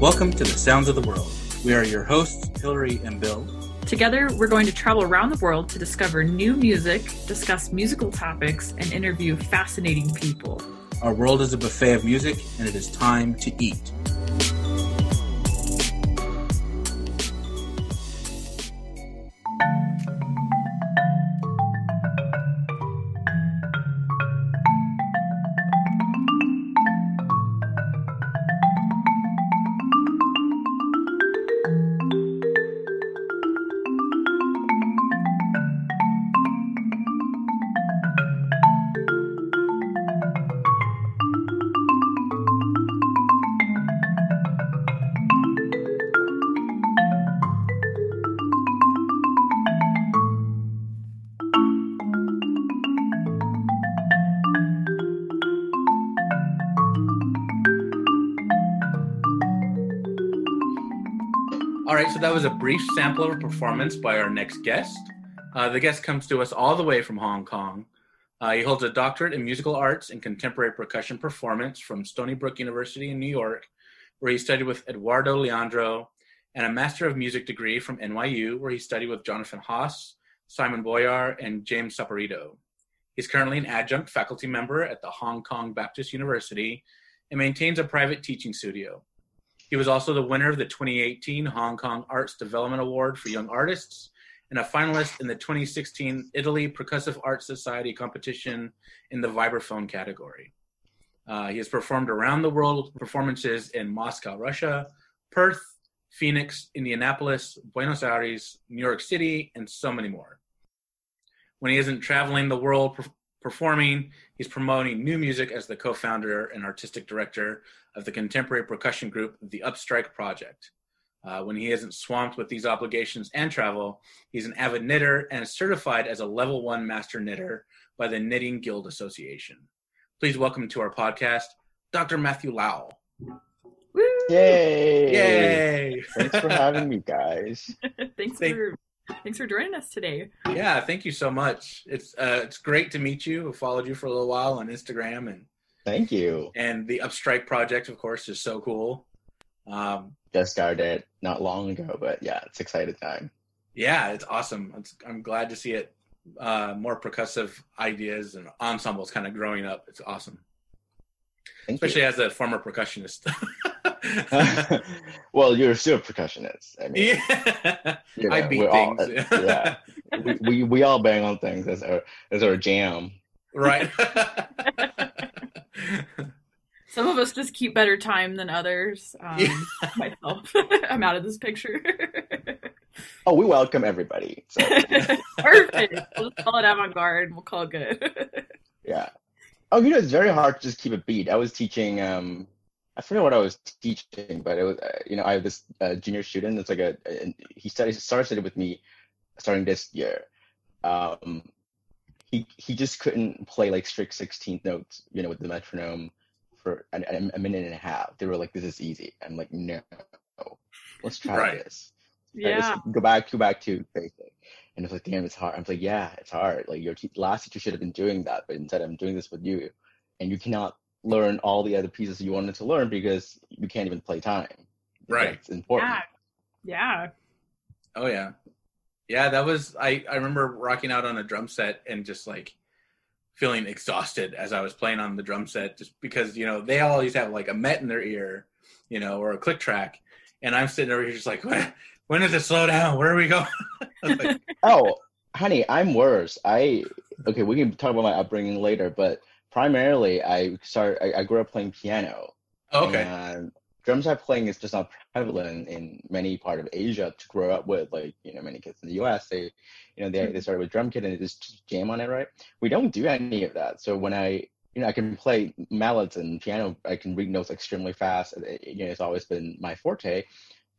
Welcome to the Sounds of the World. We are your hosts, Hillary and Bill. Together, we're going to travel around the world to discover new music, discuss musical topics, and interview fascinating people. Our world is a buffet of music, and it is time to eat. That was a brief sample of a performance by our next guest. The guest comes to us all the way from Hong Kong. He holds a doctorate in musical arts and contemporary percussion performance from Stony Brook University in New York, where he studied with Eduardo Leandro, and a Master of Music degree from NYU, where he studied with Jonathan Haas, Simon Boyar, and James Saporito. He's currently an adjunct faculty member at the Hong Kong Baptist University and maintains a private teaching studio. He was also the winner of the 2018 Hong Kong Arts Development Award for Young Artists and a finalist in the 2016 Italy Percussive Arts Society competition in the Vibraphone category. He has performed around the world performances in Moscow, Russia, Perth, Phoenix, Indianapolis, Buenos Aires, New York City, and so many more. When he isn't traveling the world performing, he's promoting new music as the co-founder and artistic director of the contemporary percussion group, the Upstryke Project. When he isn't swamped with these obligations and travel, he's an avid knitter and is certified as a level 1 master knitter by the Knitting Guild Association. Please welcome to our podcast, Dr. Matthew Lowell. Woo! Yay! Yay! Thanks for having me, guys. Thanks for joining us today. Yeah, thank you so much. It's great to meet you. I followed you for a little while on Instagram, and thank you. And the Upstrike Project, of course, is so cool. Just started not long ago, but yeah, it's exciting time. Yeah, it's awesome. I'm glad to see it. More percussive ideas and ensembles kind of growing up. It's awesome. Especially as a former percussionist. Well, you're still a percussionist. I mean, yeah. You know, I beat things. Yeah. We all bang on things as our jam. Right. Some of us just keep better time than others. Myself, I'm out of this picture. Oh, we welcome everybody. So. Perfect. We'll just call it avant-garde. We'll call it good. Yeah. Oh, you know, it's very hard to just keep a beat. I was teaching, I forget what I was teaching, but it was, I have this junior student that's like he started with me starting this year. He just couldn't play like strict 16th notes, with the metronome for a minute and a half. They were like, this is easy. I'm like, no, let's try this. Yeah. Just go back to basic. And it's like, damn, it's hard. I'm like, yeah, it's hard. Like your last teacher should have been doing that, but instead I'm doing this with you, and you cannot learn all the other pieces you wanted to learn because you can't even play time. Right. It's important. Yeah. Oh yeah. Yeah. That was, I remember rocking out on a drum set and just like feeling exhausted as I was playing on the drum set, just because, they always have like a met in their ear, or a click track. And I'm sitting over here just like, when does it slow down? Where are we going? Like, oh, honey, I'm worse. Okay, we can talk about my upbringing later, but primarily I grew up playing piano. Okay. And drum set playing is just not prevalent in many part of Asia to grow up with. Like, many kids in the US, they started with drum kit and they just jam on it, right? We don't do any of that. So when I can play mallets and piano, I can read notes extremely fast. It's always been my forte.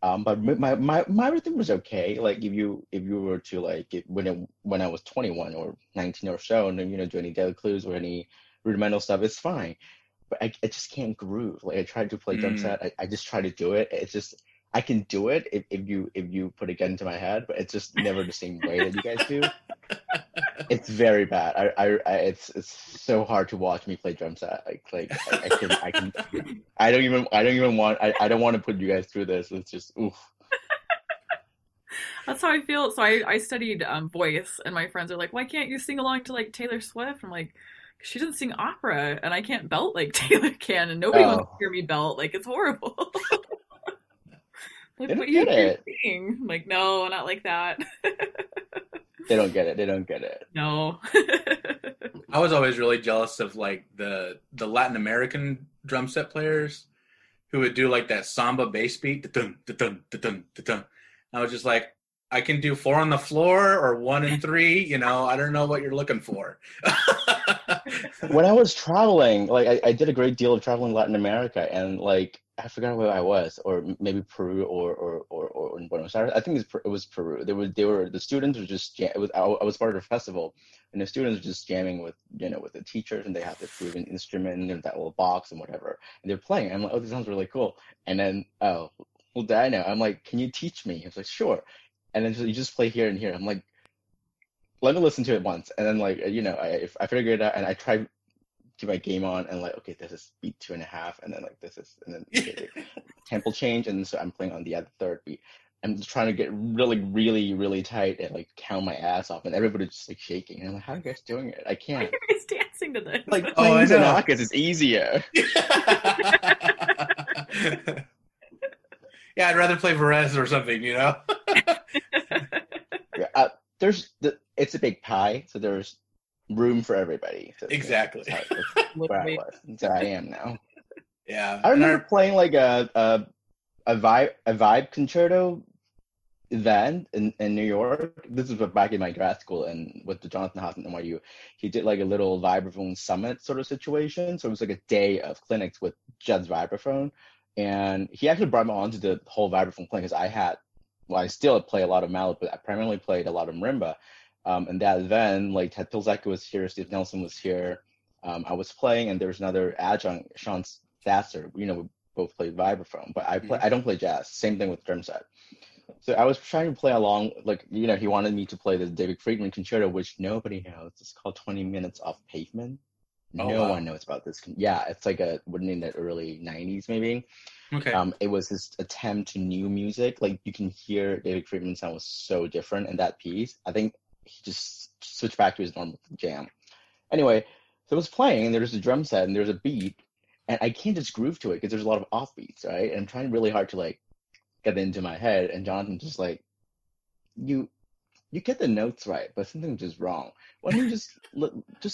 But my rhythm was okay. Like if you were to like when I was 21 or 19 or so, and do any daily clues or any rudimental stuff, it's fine. But I just can't groove. Like I tried to play drum set. I just try to do it. It's just I can do it if you put a gun to my head, but it's just never the same way that you guys do. It's very bad. It's so hard to watch me play drum set. Like I don't want to put you guys through this. It's just oof. That's how I feel. So I studied voice, and my friends are like, why can't you sing along to like Taylor Swift? I'm like, she doesn't sing opera, and I can't belt like Taylor can, and nobody wants to hear me belt. Like, it's horrible. Like, they don't get it. I'm like, no, not like that. They don't get it. No. I was always really jealous of like the Latin American drum set players who would do like that samba bass beat. Da-dun, da-dun, da-dun, da-dun. I was just like, I can do 4 on the floor or 1 and 3. You know, I don't know what you're looking for. When I was traveling, like I did a great deal of traveling in Latin America, and like I forgot where I was, or maybe Peru or in Buenos Aires. I think it was Peru. I was part of a festival, and the students were just jamming with, you know, with the teachers, and they had to prove an instrument and that little box and whatever, and they're playing. And I'm like, oh, this sounds really cool. And then well, I know. I'm like, can you teach me? It's like, sure. And then you just play here and here. I'm like, let me listen to it once. And then, like, you know, I figured it out, and I tried to my game on, and like, okay, this is beat 2.5, and then like this is, and then okay, tempo change, and so I'm playing on the other third beat. I'm just trying to get really, really, really tight and like count my ass off, and everybody's just like shaking. And I'm like, how are you guys doing it? I can't. Everybody's dancing to this. Like, oh, I know. Xenakis is easier. Yeah, I'd rather play Varese or something, you know. Yeah, it's a big pie, so there's room for everybody. So exactly. That's where I was. That's where I am now. Yeah. I remember playing like a vibe concerto event in New York. This was back in my grad school, and with the Jonathan Haas at NYU, he did like a little vibraphone summit sort of situation. So it was like a day of clinics with Jed's vibraphone. And he actually brought me on to the whole vibraphone playing, because I still play a lot of mallet, but I primarily played a lot of marimba. And that then, like, Ted Pilzak was here, Steve Nelson was here. I was playing, and there was another adjunct, Sean Sasser. You know, we both played vibraphone, but I don't play jazz. Same thing with drum set. So I was trying to play along, like, you know, he wanted me to play this David Friedman concerto, which nobody knows. It's called 20 Minutes Off Pavement. No one knows about this. Yeah, it's like wouldn't in the early 90s, maybe. Okay. It was his attempt to new music. Like, you can hear David Friedman's sound was so different in that piece. I think he just switched back to his normal jam. Anyway, so I was playing, and there's a drum set, and there's a beat, and I can't just groove to it because there's a lot of offbeats, right? And I'm trying really hard to, like, get it into my head, and Jonathan just, like, you get the notes right, but something's just wrong. Why don't you just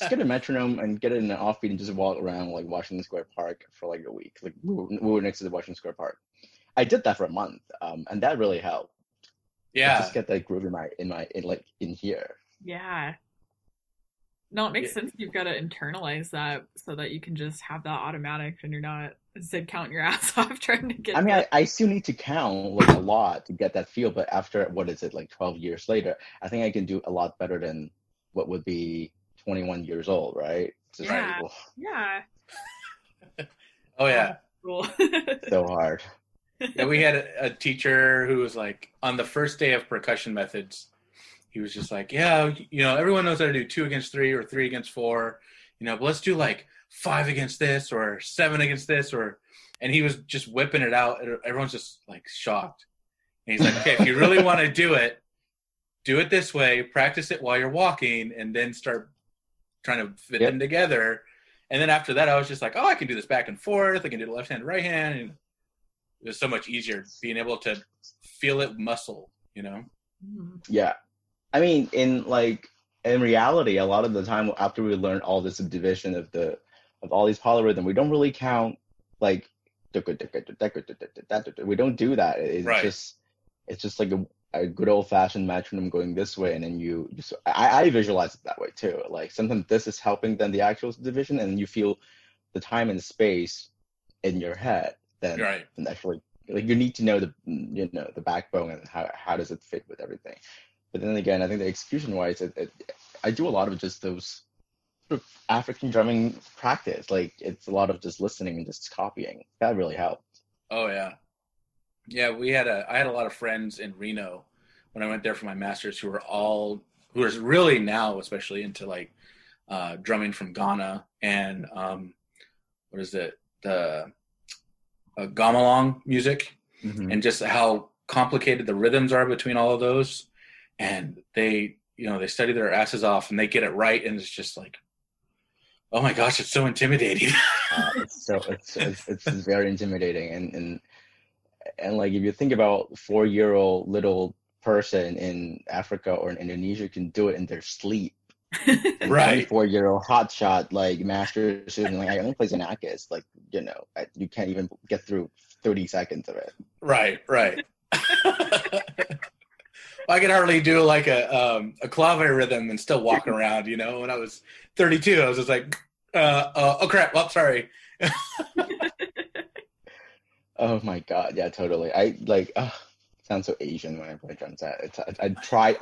get a metronome and get it in an offbeat and just walk around like Washington Square Park for like a week? Like we were next to the Washington Square Park. I did that for a month, and that really helped. Yeah, I just get that groove in here. Yeah. No, it makes sense. You've got to internalize that so that you can just have that automatic, and you're not instead counting your ass off trying to get. I mean, I still need to count like a lot to get that feel, but after 12 years later, I think I can do a lot better than what would be 21 years old, right? Just yeah. Like, yeah. Oh yeah. Cool. So hard. Yeah, we had a teacher who was like, on the first day of percussion methods, he was just like, yeah, you know, everyone knows how to do 2 against 3 or 3 against 4, you know, but let's do like 5 against this or 7 against this or, and he was just whipping it out. Everyone's just like shocked. And he's like, okay, if you really want to do it this way, practice it while you're walking and then start trying to fit them together. And then after that, I was just like, oh, I can do this back and forth. I can do the left hand, right hand. And it was so much easier being able to feel it muscle, you know? Yeah. I mean, in reality, a lot of the time after we learn all the subdivision of all these polyrhythm, we don't really count like we don't do that. It's just like a good old fashioned metronome going this way, and then you just I visualize it that way too. Like sometimes this is helping than the actual subdivision, and you feel the time and space in your head. Then and actually like you need to know the backbone and how does it fit with everything. But then again, I think the execution-wise, I do a lot of just those sort of African drumming practice. Like, it's a lot of just listening and just copying. That really helped. Oh, yeah. Yeah, I had a lot of friends in Reno when I went there for my master's who were really now especially into, like, drumming from Ghana, and gamelan music, mm-hmm. and just how complicated the rhythms are between all of those. And they, you know, they study their asses off and they get it right. And it's just like, oh my gosh, it's so intimidating. It's very intimidating. And like, if you think about 4-year-old little person in Africa or in Indonesia can do it in their sleep. Right. 4-year-old hotshot, like master student, like I only play Xenakis, like, you know, you can't even get through 30 seconds of it. Right. I could hardly do like a clave rhythm and still walk around, you know. When I was 32, I was just like, oh crap, well, sorry. Oh my God, yeah, totally. Sounds so Asian when I play drum set. I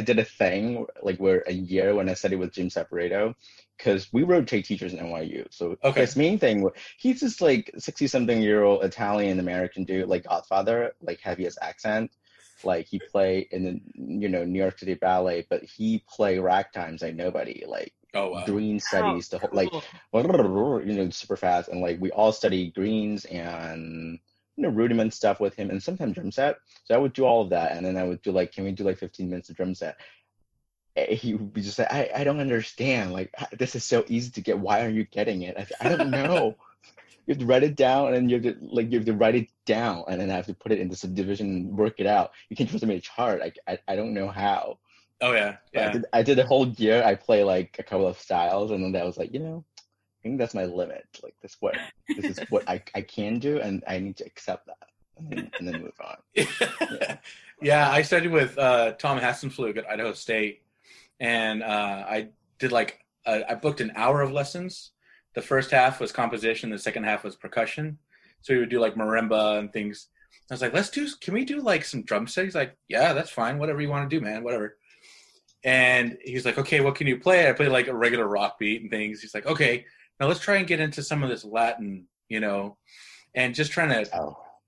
did a thing like where a year when I studied with James Saporito, because we rotate teachers in NYU. So His main thing, he's just like 60-something-year-old Italian American dude, like Godfather, like heaviest accent. Like he played in the, you know, New York City Ballet, but he play ragtimes like nobody. Like green studies, the whole like, you know, super fast, and like we all study greens and, you know, rudiment stuff with him, and sometimes drum set. So I would do all of that, and then I would do like, can we do like 15 minutes of drum set? He would be just like, I don't understand. Like, this is so easy to get. Why are you getting it? I don't know. You have to write it down, and you have to write it down, and then I have to put it into subdivision and work it out. You can't just make a chart. I don't know how. Oh yeah. I did a whole year. I play like a couple of styles, and then I was like, you know, I think that's my limit. Like this is what I can do, and I need to accept that and then move on. Yeah, I studied with Tom Hassenflug at Idaho State, and I did like I booked an hour of lessons. The first half was composition, the second half was percussion. So we would do like marimba and things. I was like, can we do like some drum set? He's like, yeah, that's fine. Whatever you want to do, man. Whatever. And he's like, okay, what can you play? I played like a regular rock beat and things. He's like, okay. Now let's try and get into some of this Latin, you know, and just trying to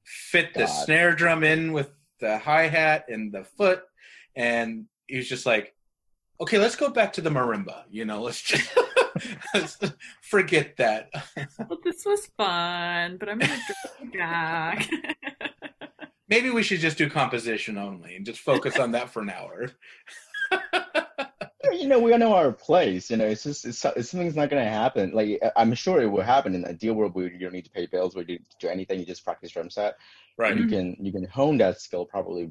fit the snare drum in with the hi-hat and the foot. And he was just like, okay, let's go back to the marimba, you know, let's just forget that. Well, this was fun, but I'm going to go back. Maybe we should just do composition only and just focus on that for an hour. You know, we all know our place, you know, it's something's not going to happen. Like, I'm sure it will happen in the ideal world where you don't need to pay bills, where you don't do anything, you just practice drum set. Right. Mm-hmm. You can hone that skill probably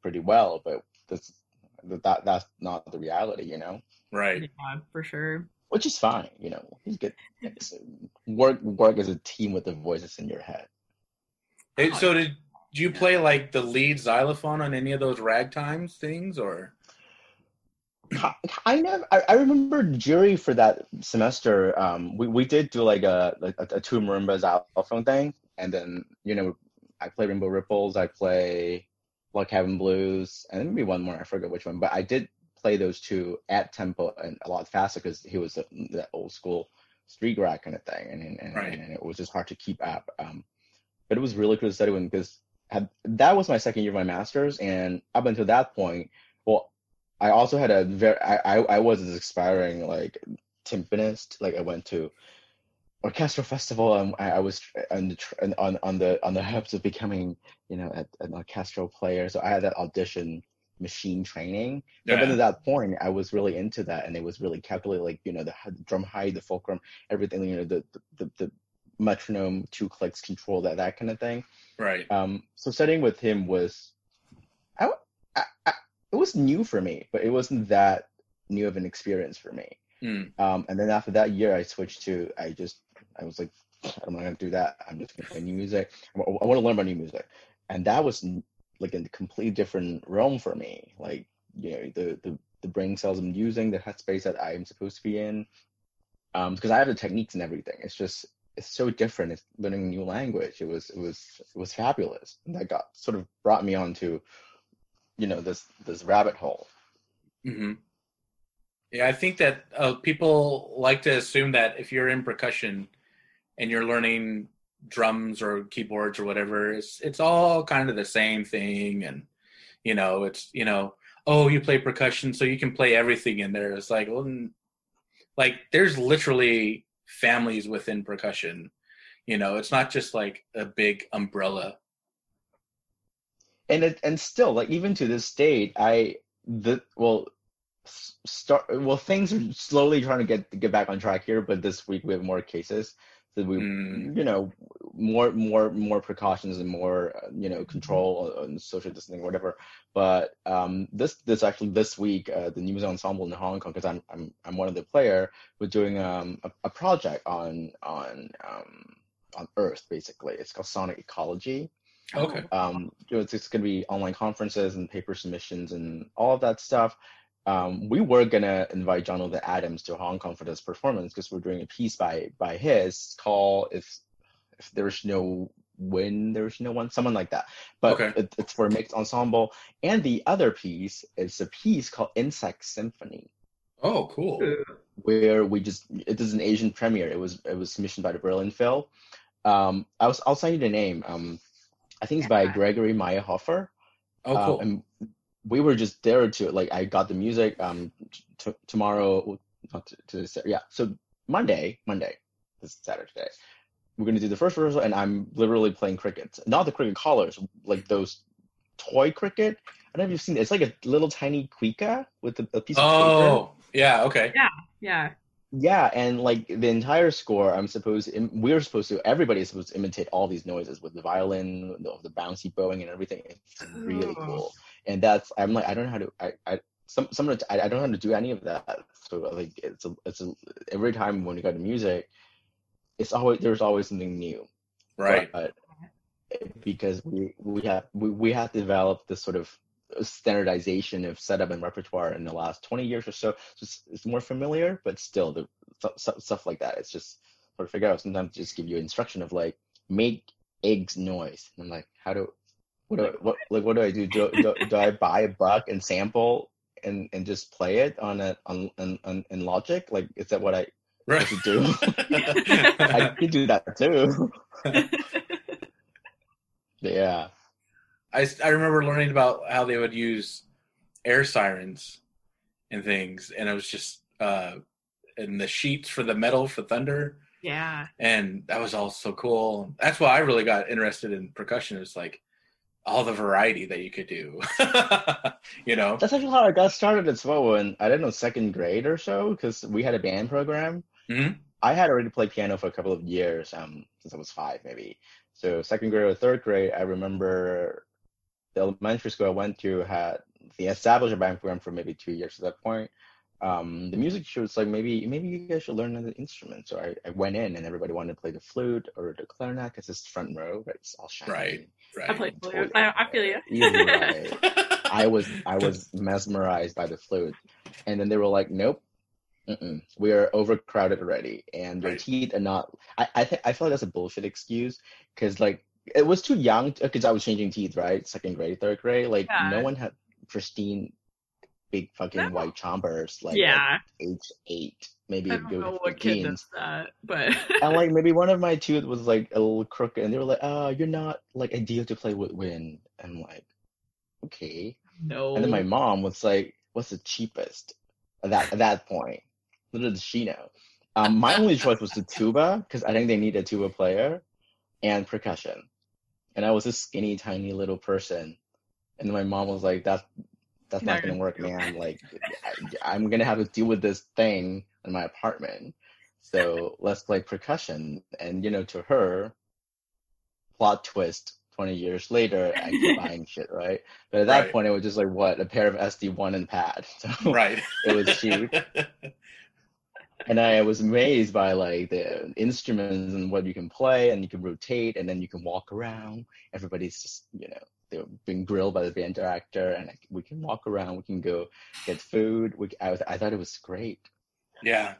pretty well, but that's not the reality, you know? Right. Yeah, for sure. Which is fine, you know, it's good. Work as a team with the voices in your head. So did you play like the lead xylophone on any of those ragtimes things, or? I remember jury for that semester. We did do like a two marimba xylophone thing, and then, you know, I play Rainbow Ripples, I play Lockhaven Blues, and maybe one more. I forget which one, but I did play those two at tempo and a lot faster because he was that old school street rock kind of thing, and it was just hard to keep up. But it was really cool to study with because that was my second year of my master's, and up until that point, well, I also had a very, I was an aspiring like timpanist. Like I went to orchestral festival, and I was on the hopes of becoming, you know, an orchestral player. So I had that audition machine training. Yeah. But at that point, I was really into that, and it was really calculated, like, you know, the drum height, the fulcrum, everything. You know, the metronome, 2 clicks, control that kind of thing. Right. So studying with him was, it was new for me, but it wasn't that new of an experience for me. And then after that year, I switched to, I was like, I'm not going to do that. I'm just going to play new music. I want to learn about new music. And that was like a completely different realm for me. Like, you know, the brain cells I'm using, the headspace that I'm supposed to be in. Because I have the techniques and everything. It's just, it's so different. It's learning a new language. It was fabulous. And that got sort of brought me on to, you know, this rabbit hole. Mm-hmm. Yeah, I think that people like to assume that if you're in percussion and you're learning drums or keyboards or whatever, it's all kind of the same thing, and, you know, it's, you know, oh, you play percussion, so you can play everything in there. It's like, well, like there's literally families within percussion. You know, it's not just like a big umbrella. And still, like, even to this date, things are slowly trying to get back on track here, but this week we have more cases. So we, you know, more precautions and more, you know, control on social distancing, whatever. But this week, the News Ensemble in Hong Kong, because I'm one of the player, was doing a project on Earth, basically. It's called Sonic Ecology. Okay. It's going to be online conferences and paper submissions and all of that stuff. We were going to invite Jonathan Adams to Hong Kong for this performance because we're doing a piece by his call, if there's no wind, there's no one, someone like that. But okay. It's for a mixed ensemble. And the other piece is a piece called Insect Symphony. Oh, cool. Where it is an Asian premiere. It was commissioned by the Berlin Phil. I'll send you the name. I think it's by Gregory Meyerhofer. Oh, cool. And we were just there to, like, I got the music Monday, this Saturday, we're going to do the first rehearsal, and I'm literally playing crickets. Not the cricket collars, like those toy cricket. I don't know if you've seen it. It's like a little tiny cuica with a piece of paper. Oh, yeah, okay. Yeah. Yeah, and like the entire score, everybody is supposed to imitate all these noises with the violin, the bouncy bowing, and everything. It's really cool, and I don't know how to do any of that. So like every time when you got the music, there's always something new, right? But because we have developed this sort of standardization of setup and repertoire in the last 20 years or so. It's more familiar, but still the stuff like that, it's just hard to figure out. Sometimes just give you instruction of like, make eggs noise, and I'm like, what do I do? Do I buy a buck and sample and just play it on Logic? Like, is that what I right. should do? I could do that too. Yeah. I remember learning about how they would use air sirens and things, and it was just in the sheets for the metal for thunder. Yeah. And that was all so cool. That's why I really got interested in percussion. It's like all the variety that you could do. You know? That's actually how I got started as well in, I don't know, second grade or so, because we had a band program. Mm-hmm. I had already played piano for a couple of years, since I was 5 maybe. So second grade or third grade, I remember... the elementary school I went to had the established band program for maybe 2 years at that point. The music teacher was like, maybe you guys should learn another instrument. So I went in, and everybody wanted to play the flute or the clarinet because it's front row, right? It's all shiny. Right. I played flute. I feel you. Right. I was mesmerized by the flute, and then they were like, nope. We are overcrowded already, and their teeth are not. I feel like that's a bullshit excuse because like. It was too young because I was changing teeth, right? Second grade, third grade. Like, No one had pristine, big fucking white chompers. Like, like age 8, maybe. I don't know what kid does that, but. And like, maybe one of my tooth was like a little crooked, and they were like, "Oh, you're not like ideal to play with wind." I'm like, okay. No. And then my mom was like, "What's the cheapest?" At that point, little did she know. My only choice was the tuba because I think they need a tuba player and percussion. And I was a skinny, tiny little person. And my mom was like, that's not going to work, man. Like, I'm going to have to deal with this thing in my apartment. So let's play percussion. And, you know, to her, plot twist, 20 years later, I keep buying shit, right? But at that point, it was just like, what, a pair of SD1 and pad. So it was cheap. And I was amazed by like the instruments and what you can play, and you can rotate, and then you can walk around. Everybody's just, you know, they're being grilled by the band director, and like, we can walk around, we can go get food. I thought it was great. Yeah.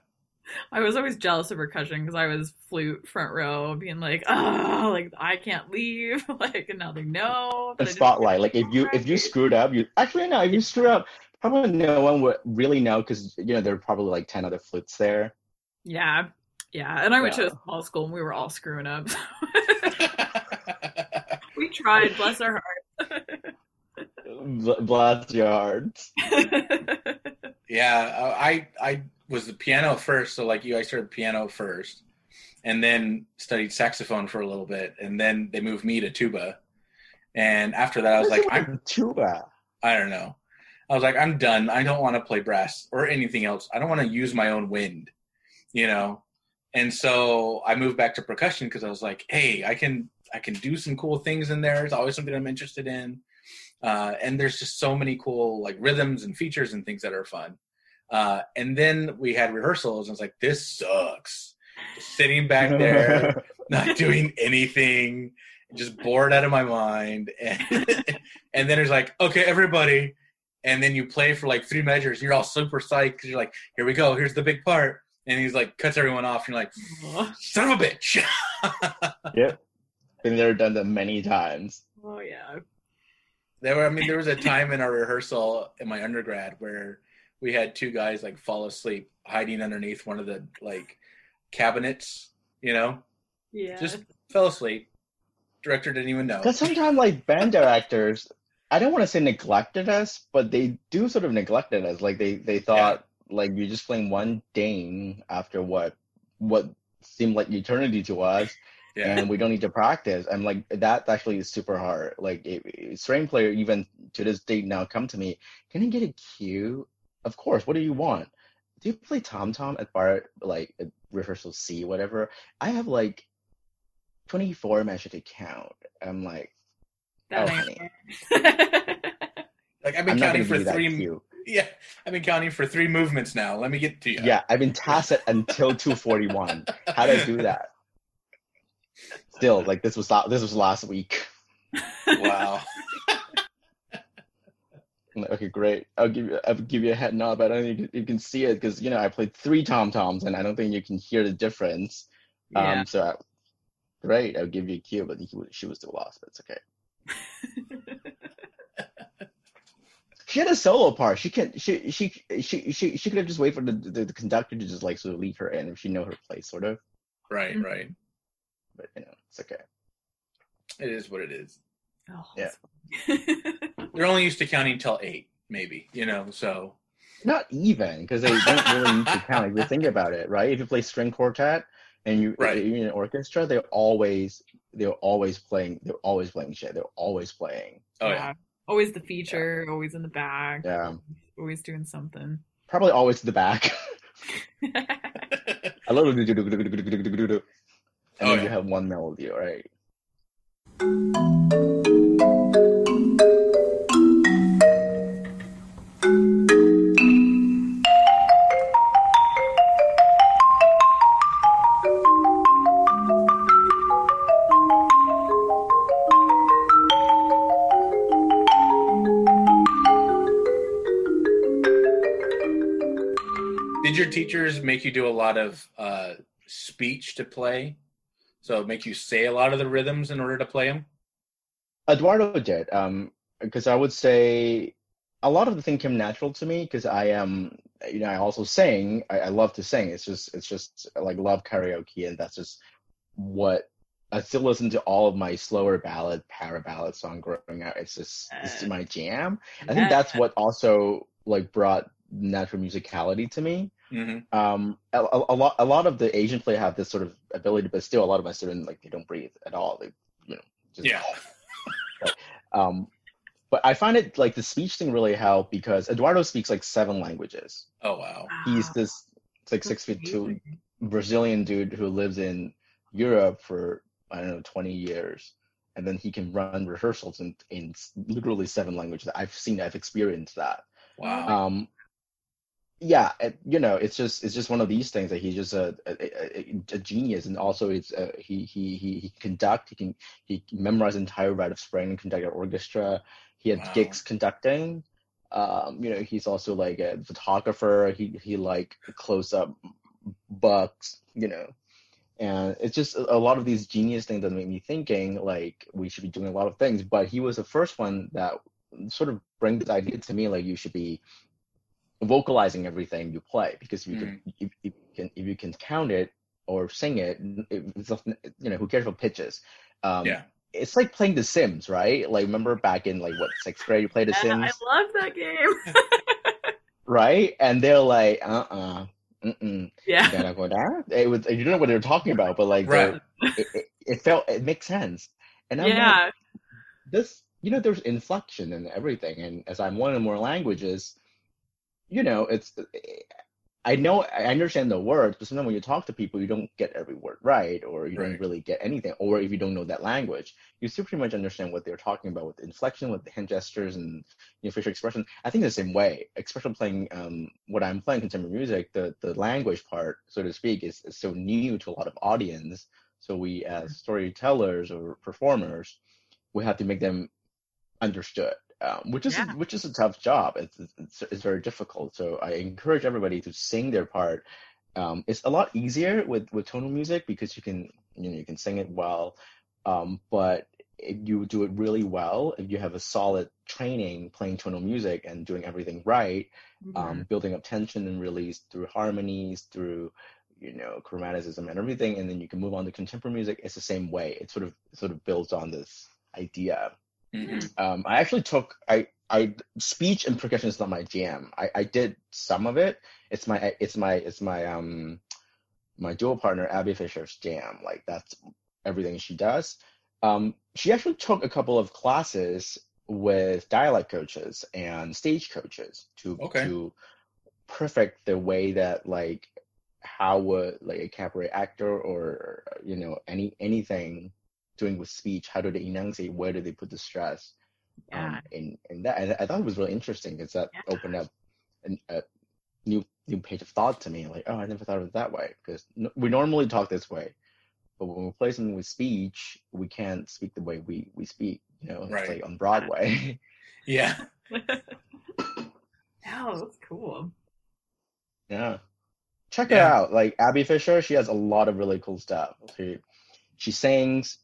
I was always jealous of percussion because I was flute front row, being like, oh, like I can't leave, like, and now they know. The spotlight, like if you screwed up, probably no one would really know because, you know, there were probably like 10 other flutes there. Yeah. Yeah. And I went to a small school and we were all screwing up. We tried, bless our heart. blast your heart. Yeah, I was the piano first, so like you, I started piano first, and then studied saxophone for a little bit, and then they moved me to tuba. And after that, I was like, I'm tuba. I don't know. I was like, I'm done. I don't want to play brass or anything else. I don't want to use my own wind, you know? And so I moved back to percussion because I was like, hey, I can do some cool things in there. It's always something I'm interested in. And there's just so many cool like rhythms and features and things that are fun. And then we had rehearsals and I was like, this sucks. Just sitting back there, not doing anything, just bored out of my mind. And then it's like, okay, everybody. And then you play for like three measures. You're all super psyched because you're like, here we go. Here's the big part. And he's like, cuts everyone off. And you're like, son of a bitch. Yep. Been there, done that many times. Oh, yeah. There was a time in our rehearsal in my undergrad where we had two guys like fall asleep hiding underneath one of the like cabinets, you know? Yeah. Just fell asleep. Director didn't even know. Because sometimes like band directors, I don't want to say neglected us, but they do sort of neglected us. Like they thought like you're just playing one thing after what seemed like eternity to us, and we don't need to practice. And like that actually is super hard. Like a string player, even to this day now, come to me, can I get a cue? Of course. What do you want? Do you play tom tom at bar like at rehearsal C, whatever? I have like 24 measure to count. I'm like. Oh, honey. Like I've been counting for three. Yeah, I've been counting for three movements now. Let me get to you. Yeah, I've been tacit until 241. How do I do that? Still, like this was last week. Wow. I'm like, okay, great. I'll give you a head nod, but I don't think you can see it because you know I played three tom toms, and I don't think you can hear the difference. Yeah. Great, I'll give you a cue, but she was still lost. But it's okay. She had a solo part. She could have just waited for the conductor to just like sort of lead her in if she knew her place, sort of. Right. But you know, it's okay. It is what it is. Oh, yeah. They're only used to counting till 8, maybe. You know, so not even because they don't really need to count. If you think about it, right? If you play string quartet and you're in an orchestra, they're always playing shit. They're always playing. Oh yeah. Always the feature, always in the back. Yeah. Always doing something. Probably always to the back. A little do. And then you have one melody, right? Did your teachers make you do a lot of speech to play? So make you say a lot of the rhythms in order to play them? Eduardo did, because I would say a lot of the thing came natural to me because I am, you know, I also sing. I love to sing. It's just like love karaoke, and that's just what I still listen to. All of my slower ballad, power ballad song growing up. It's my jam. I think that's what also like brought natural musicality to me. Mm-hmm. A lot of the Asian play have this sort of ability, but still a lot of my students like they don't breathe at all. They, you know, just but I find it like the speech thing really helped because Eduardo speaks like 7 languages. Oh wow! He's this like 6'2" Brazilian dude who lives in Europe for I don't know 20 years, and then he can run rehearsals in literally 7 languages. I've experienced that. Wow. Yeah, you know, it's just one of these things that he's just a genius, and also it's he memorized entire route of spring and conducted orchestra. He had gigs conducting. You know, he's also like a photographer. He like close up bucks. You know, and it's just a lot of these genius things that make me thinking like we should be doing a lot of things. But he was the first one that sort of bring this idea to me like you should be vocalizing everything you play, because if you can count it or sing it, it's, you know, who cares about pitches? it's like playing The Sims, right? Like, remember back in like, what, 6th grade, you played The Sims? I love that game. Right? And they're like, yeah, it was, you don't know what they're talking about, but like, right. it makes sense. And I'm like, this, you know, there's inflection and everything. And as I'm learning more languages, you know, it's, I understand the words, but sometimes when you talk to people, you don't get every word right, or you don't really get anything. Or if you don't know that language, you still pretty much understand what they're talking about with the inflection, with the hand gestures and, you know, facial expression. I think the same way, especially playing what I'm playing, contemporary music, the language part, so to speak, is so new to a lot of audience. So we, as storytellers or performers, we have to make them understood. Which is a tough job. It's very difficult. So I encourage everybody to sing their part. It's a lot easier with tonal music because you can sing it well. But if you do it really well, if you have a solid training playing tonal music and doing everything right, building up tension and release through harmonies, through chromaticism and everything, and then you can move on to contemporary music. It's the same way. It sort of builds on this idea. I actually took, speech and percussion is not my jam. I did some of it. It's my duo partner, Abby Fisher's jam. Like, that's everything she does. She actually took a couple of classes with dialect coaches and stage coaches to perfect the way that, like, how would like a cabaret actor or, anything doing with speech, how do they enunciate, where do they put the stress in that. And I thought it was really interesting because that opened up a new page of thought to me. Like, oh, I never thought of it that way, because we normally talk this way, but when we play something with speech, we can't speak the way we speak, it's like on Broadway. Yeah. Oh, that's cool. Yeah. Check it out. Like, Abby Fisher, she has a lot of really cool stuff. She sings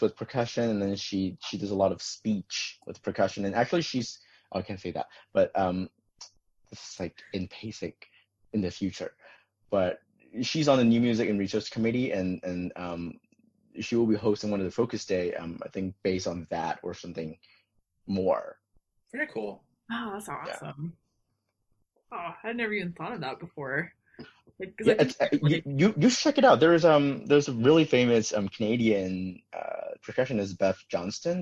with percussion, and then she does a lot of speech with percussion. And actually I can't say that, but it's like in PASIC in the future. But she's on the New Music and Research Committee, and she will be hosting one of the Focus Day, I think based on that or something more. Very cool. Oh, that's awesome. Yeah. Oh, I'd never even thought of that before. You check it out. There's a really famous Canadian percussionist,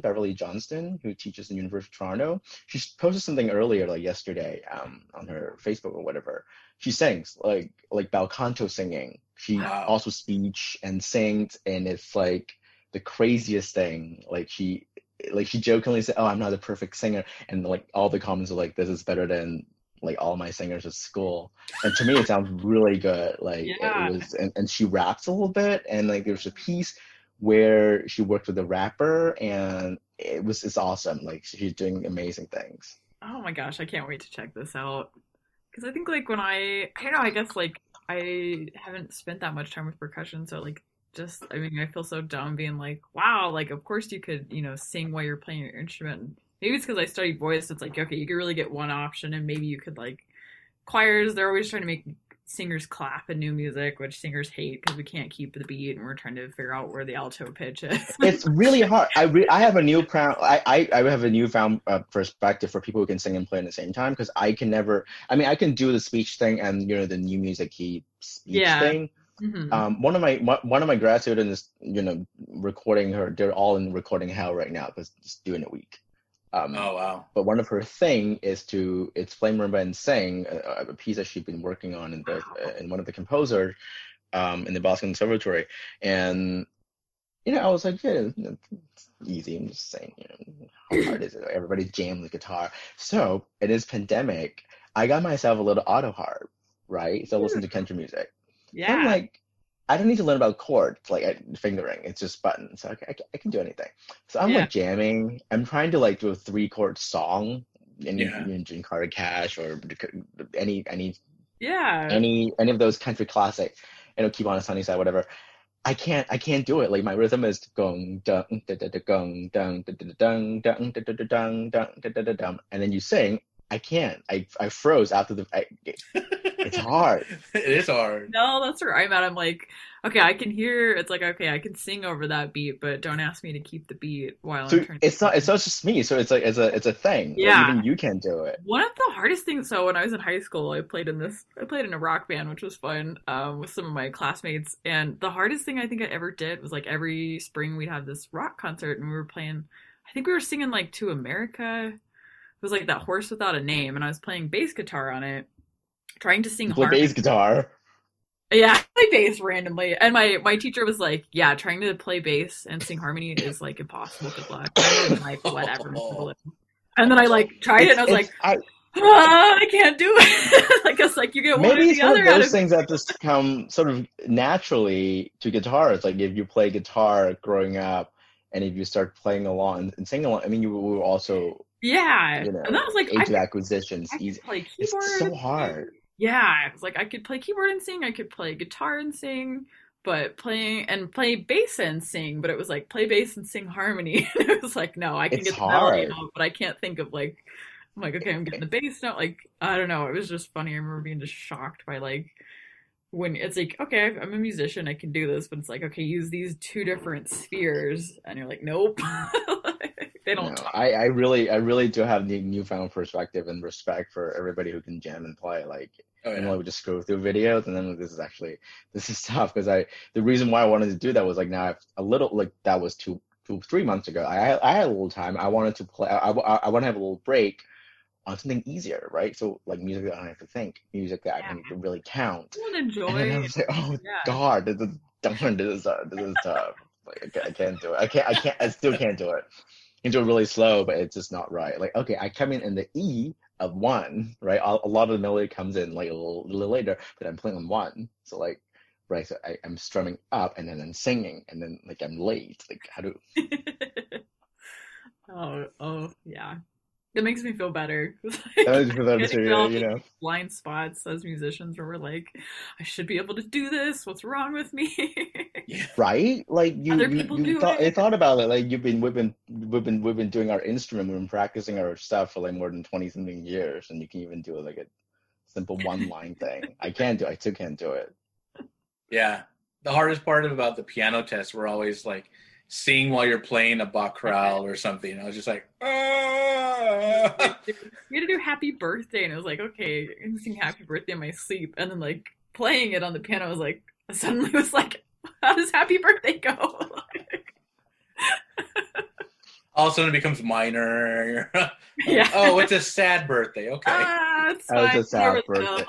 Beverly Johnston, who teaches in the University of Toronto. She posted something earlier, like yesterday, on her Facebook or whatever. She sings like balcanto singing. She also speech and sings, and it's like the craziest thing. Like she jokingly said, "Oh, I'm not the perfect singer," and like all the comments are like, "This is better than." Like all my singers at school, and to me it sounds really good. Like it was, and she raps a little bit, and like there's a piece where she worked with a rapper, and it's awesome. Like, she's doing amazing things. Oh my gosh, I can't wait to check this out, because I think like when I don't know, I guess like I haven't spent that much time with percussion, so like just I mean I feel so dumb being like, wow, like of course you could sing while you're playing your instrument. Maybe it's because I studied voice. It's like, okay, you could really get one option, and maybe you could like choirs. They're always trying to make singers clap in new music, which singers hate because we can't keep the beat, and we're trying to figure out where the alto pitch is. It's really hard. I have a newfound perspective for people who can sing and play at the same time, because I can never. I mean, I can do the speech thing and the new music key speech thing. Mm-hmm. One of my grad students, recording her. They're all in recording hell right now because it's due in a week. Oh wow! But one of her thing is it's Flame Rumba and Sing, a piece that she'd been working on in one of the composers in the Boston Conservatory, and I was like, yeah, it's easy. I'm just saying, how hard is it? Everybody jammed the guitar. So in this pandemic, I got myself a little auto harp, right? So I listen to country music. Yeah. So I'm like, I don't need to learn about chords, like fingering. It's just buttons. So I can do anything. So I'm like jamming. I'm trying to like do a 3-chord song in June Carter Cash or any of those country classics. Keep on a Sunny Side, whatever. I can't do it. Like, my rhythm is gong dung da da da gong dung da da dung dung da da da dung da da da dum, and then you sing. I can't. I froze after the. It's hard. It is hard. No, that's where I'm at. I'm like, okay, I can hear. It's like, okay, I can sing over that beat, but don't ask me to keep the beat while I'm turning. It's not just me. So it's like it's a thing. Yeah, like, even you can do it. One of the hardest things. So when I was in high school, I played in a rock band, which was fun with some of my classmates. And the hardest thing I think I ever did was like every spring we'd have this rock concert, and we were playing. I think we were singing like "To America." It was like that horse without a name, and I was playing bass guitar on it, trying to sing harmony. Bass guitar. Yeah, I play bass randomly, and my teacher was like, "Yeah, trying to play bass and sing harmony is like impossible. Good luck." And like whatever. And then I like tried it, and I was like, "I can't do it." I guess like you get one or the other. Maybe those things that just come sort of naturally to guitar. It's like if you play guitar growing up, and if you start playing along and singing along, I mean, you will also. Yeah, you know, and that was like age of acquisitions. Easy. It's so hard. Yeah, it's like I could play keyboard and sing. I could play guitar and sing, but play bass and sing. But it was like play bass and sing harmony. It was like no, I can get the melody out, but I can't think of like. I'm like okay, I'm getting the bass note. Like I don't know. It was just funny. I remember being just shocked by like when it's like okay, I'm a musician. I can do this, but it's like okay, use these two different spheres, and you're like nope. They don't. No, I really do have the newfound perspective and respect for everybody who can jam and play. Like, I would just go through videos, and then this is tough because the reason why I wanted to do that was like now I have a little like that was 2-3 months ago. I had a little time. I wanted to play. I want to have a little break on something easier, right? So like music that I don't have to think, music that I can really count. I want to enjoy. And I was like, God, this is tough. Like I can't do it. I still can't do it. Into really slow, but it's just not right. Like, okay, I come in the E of one, right? A lot of the melody comes in like a little later, but I'm playing on one. So like, right, so I'm strumming up and then I'm singing and then like I'm late. Like how do? oh yeah, it makes me feel better. Like, blind spots as musicians where we're like, I should be able to do this. What's wrong with me? Right? Like you thought about it. Like we've been doing our instrument, we've been practicing our stuff for like more than 20-something years, and you can even do like a simple one-line thing. I still can't do it. Yeah, the hardest part about the piano tests were always like sing while you're playing a Baccarat or something. And I was just like, ah! We had to do "Happy Birthday," and I was like, okay, I can sing "Happy Birthday" in my sleep, and then like playing it on the piano was like suddenly was like. How does "Happy Birthday" go? All of a sudden, it becomes minor. Yeah. Oh, it's a sad birthday. Okay. It's a sad birthday.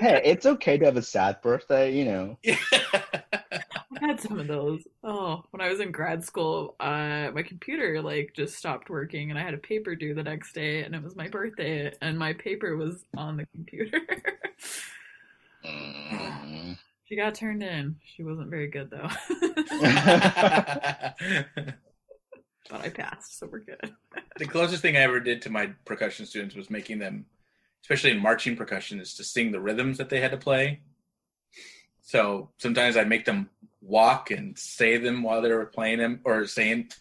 Hey, it's okay to have a sad birthday, you know. Yeah. I had some of those. Oh, when I was in grad school, my computer like just stopped working, and I had a paper due the next day, and it was my birthday, and my paper was on the computer. Mm. She got turned in. She wasn't very good, though. But I passed, so we're good. The closest thing I ever did to my percussion students was making them, especially in marching percussion, is to sing the rhythms that they had to play. So sometimes I'd make them walk and say them while they were playing them, or saying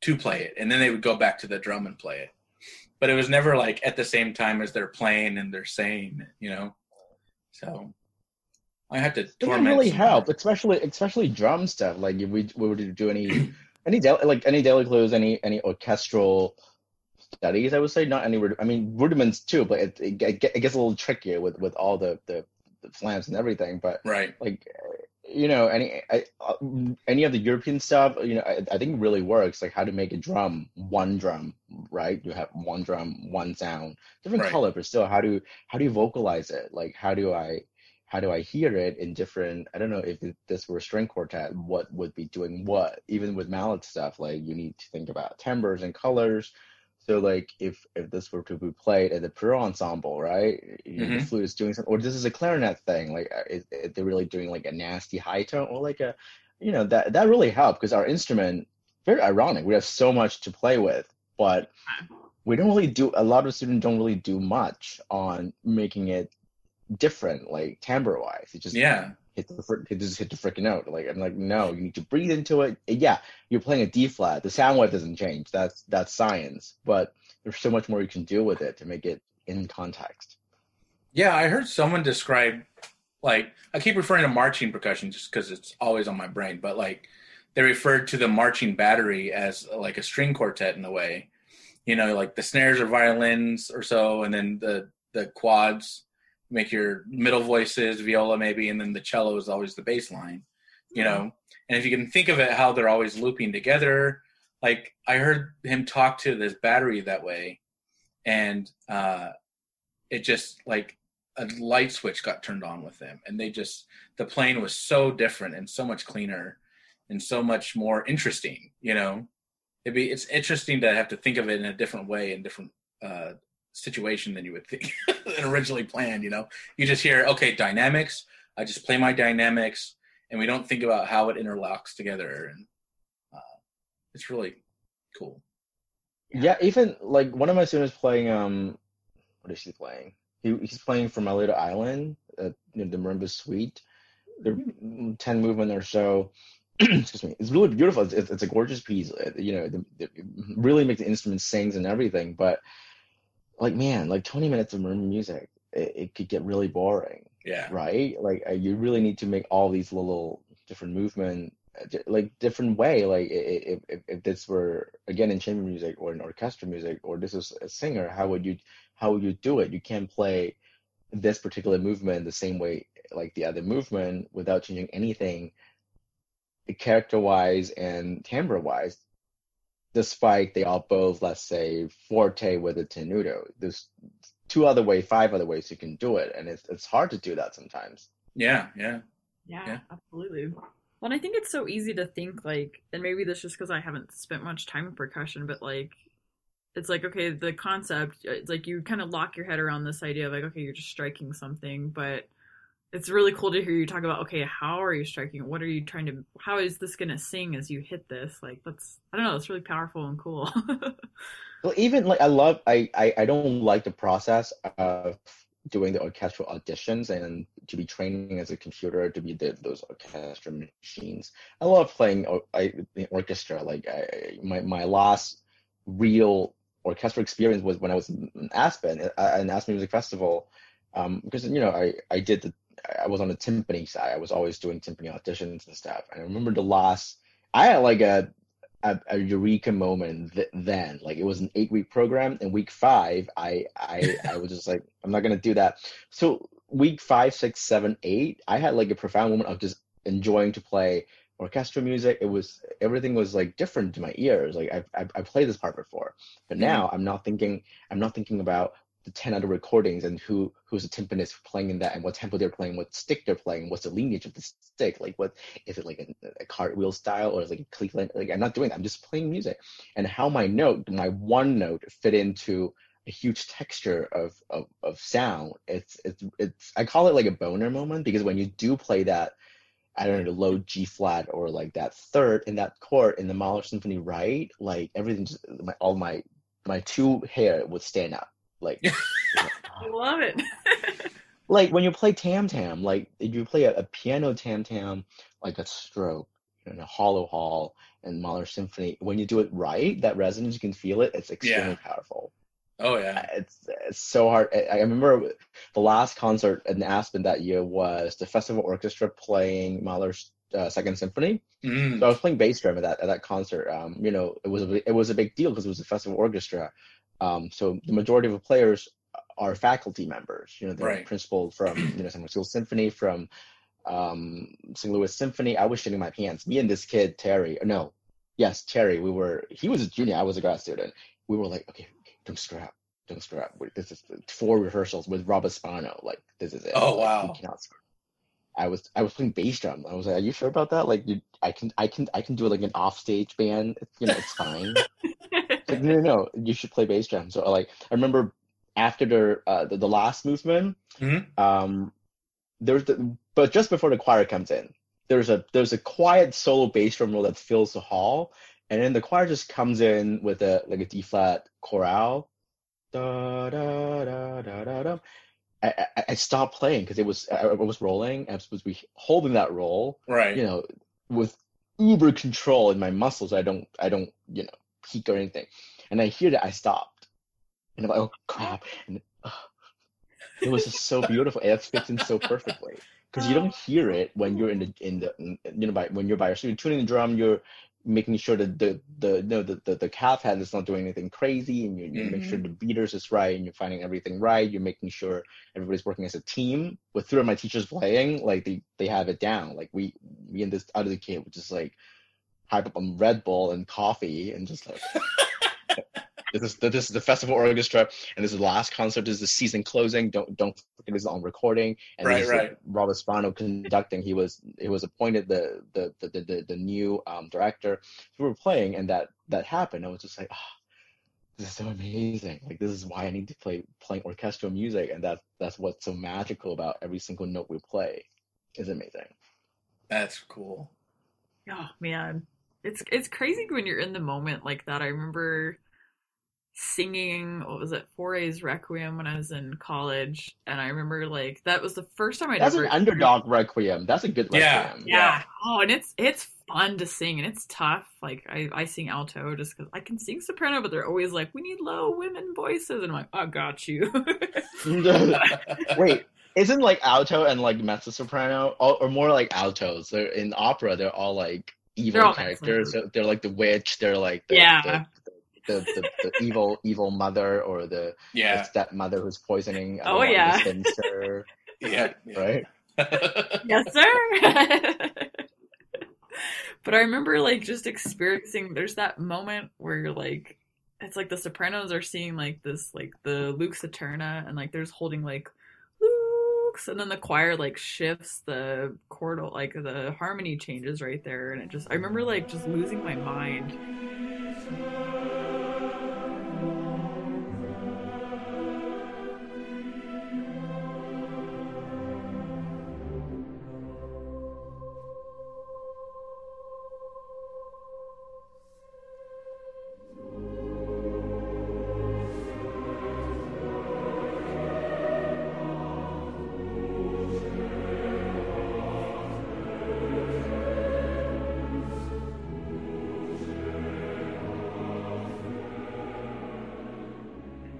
to play it, and then they would go back to the drum and play it. But it was never like at the same time as they're playing and they're saying, you know? So... I have to. Doesn't really help, especially drum stuff. Like if we were to do any daily clues, any orchestral studies, I would say not any. I mean rudiments too, but it gets a little trickier with all the slams and everything. But right, like you know, any of the European stuff, you know, I think really works. Like how to make a drum, one drum, right? You have one drum, one sound, different color, but still, how do you vocalize it? Like how do I hear it in different, I don't know if this were a string quartet, what would be doing what, even with mallet stuff, like you need to think about timbres and colors. So like if this were to be played at the Perot ensemble, right? Mm-hmm. The flute is doing something, or this is a clarinet thing. Like they're really doing like a nasty high tone or like a, you know, that really helped because our instrument, very ironic. We have so much to play with, but we don't really do, a lot of students don't really do much on making it different, like timbre wise. It just hit the freaking note. Like I'm like, no, you need to breathe into it. Yeah, you're playing a D flat. The sound wave doesn't change. That's science. But there's so much more you can do with it to make it in context. Yeah, I heard someone describe, like, I keep referring to marching percussion just because it's always on my brain, but like they referred to the marching battery as like a string quartet in a way, you know, like the snares are violins or so, and then the quads make your middle voices, viola maybe, and then the cello is always the bass line, you know. And if you can think of it, how they're always looping together. Like I heard him talk to this battery that way, and it just like a light switch got turned on with them, and they just, the playing was so different and so much cleaner and so much more interesting, you know. It's interesting to have to think of it in a different way, in different situation than you would think than originally planned, you know. You just hear, okay, dynamics, I just play my dynamics, and we don't think about how it interlocks together, and it's really cool. Yeah, even like one of my students playing what is she playing? He's playing From My Little Island, the marimba suite. They're 10 movement or so. Excuse me. It's really beautiful. It's a gorgeous piece. You know, it really makes the instrument sings and everything. But like, man, like 20 minutes of marimba music, it could get really boring. Yeah. Right. Like you really need to make all these little different movement, like different way. Like if this were again in chamber music or in orchestra music, or this is a singer, how would you do it? You can't play this particular movement the same way like the other movement without changing anything character-wise and timbre-wise, despite they are both, let's say, forte with a tenuto. There's 5 other ways you can do it, and it's hard to do that sometimes. Yeah, absolutely. Well, and I think it's so easy to think, like, and maybe that's just because I haven't spent much time in percussion, but like, it's like, okay, the concept, it's like you kind of lock your head around this idea of like, okay, you're just striking something, but it's really cool to hear you talk about, okay, how are you striking? What are you trying to, how is this going to sing as you hit this? Like, that's really powerful and cool. Well, even like, I don't like the process of doing the orchestral auditions and to be training as a computer to be those orchestra machines. I love playing the orchestra. Like my last real orchestral experience was when I was in Aspen, at an Aspen Music Festival. Because, you know, I was on the timpani side. I was always doing timpani auditions and stuff. And I remember I had like a eureka moment then. Like it was an 8-week program, and week 5, I was just like, I'm not gonna do that. So week 5, 6, 7, 8, I had like a profound moment of just enjoying to play orchestral music. It was, everything was like different to my ears. Like I played this part before, but now I'm not thinking about the 10 other recordings and who's a timpanist playing in that, and what tempo they're playing, what stick they're playing, what's the lineage of the stick, like what is it, like a cartwheel style, or is like a Cleveland? Like I'm not doing that. I'm just playing music, and how my one note fit into a huge texture of sound. It's I call it like a boner moment, because when you do play that, I don't know, the low G flat or like that third in that chord in the Mahler symphony, right? Like everything, just my two hair would stand up. Like, I love it. Like when you play tam tam, like if you play a piano tam tam, like a stroke in a hollow hall and Mahler symphony, when you do it right, that resonance, you can feel it. It's extremely powerful. Oh yeah, it's so hard. I remember the last concert in Aspen that year was the festival orchestra playing Mahler's Second Symphony. So I was playing bass drum at that concert. You know, it was a big deal because it was a festival orchestra. So the majority of the players are faculty members, you know, they're principal from, you know, San Francisco Symphony, from St. Louis Symphony. I was shitting my pants. Me and this kid, Terry, he was a junior, I was a grad student. We were like, okay, don't screw up. This is 4 rehearsals with Robert Spano. Like, this is it. Oh, like, wow. We cannot screw up. I was playing bass drum. I was like, are you sure about that? Like, I can do like an offstage band. You know, it's fine. Like, no, you should play bass drum. So like, I remember after the last movement, but just before the choir comes in, there's a quiet solo bass drum roll that fills the hall, and then the choir just comes in with a D flat chorale. Da, da, da, da, da, da. I stopped playing because I was rolling. I was supposed to be holding that roll, right? You know, with uber control in my muscles. I don't you know, peak or anything, and I hear that I stopped, and I'm like, oh crap, and It was just so beautiful. It fits in so perfectly because you don't hear it when you're when you're by yourself. You're tuning the drum. You're making sure that the calf head is not doing anything crazy, and you mm-hmm. make sure the beaters is right, and you're finding everything right. You're making sure everybody's working as a team. With three of my teachers playing, like they have it down. Like me and this other kid would just like hype up on Red Bull and coffee and just like. This is the festival orchestra, and this is the last concert. This is the season closing. Don't forget this is on recording. And right. Robert Spano conducting. He was appointed the new director. We were playing, and that happened. I was just like, this is so amazing. Like this is why I need to play orchestral music, and that's what's so magical about every single note we play. Is amazing. That's cool. Oh man, it's crazy when you're in the moment like that. I remember singing, what was it, Foray's Requiem when I was in college, and I remember like that was the first time that's an underdog requiem. That's a good requiem. Yeah. Oh, and it's fun to sing, and it's tough. Like I sing alto just because I can sing soprano, but they're always like, we need low women voices, and I'm like, I got you. Wait, isn't like alto and like mezzo soprano or more like altos? They're in opera, they're all like evil characters. So they're like the witch. They're like the evil mother or the stepmother who's poisoning the spinster. Right. Yes, sir. But I remember like just experiencing, there's that moment where you're like, it's like the Sopranos are seeing like this, like the Lux Aeterna, and like there's holding like Lux, and then the choir like shifts the chordal, like the harmony changes right there, and I remember like just losing my mind.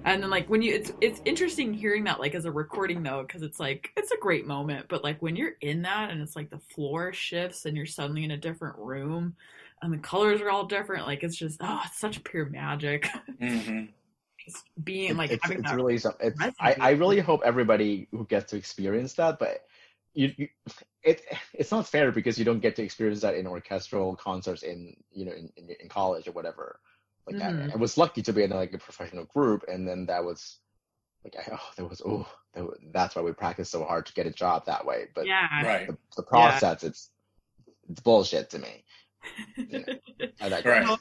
And then, like, when you, it's interesting hearing that, like, as a recording, though, because it's, like, it's a great moment. But, like, when you're in that and it's, like, the floor shifts and you're suddenly in a different room and the colors are all different, like, it's just, it's such pure magic. Mm-hmm. Just being, like, it's really something. I really hope everybody who gets to experience that, but it's not fair because you don't get to experience that in orchestral concerts in college or whatever. Like mm-hmm. I was lucky to be in like a professional group, and then that was like that's why we practiced so hard to get a job that way. But the process, it's bullshit to me. You know,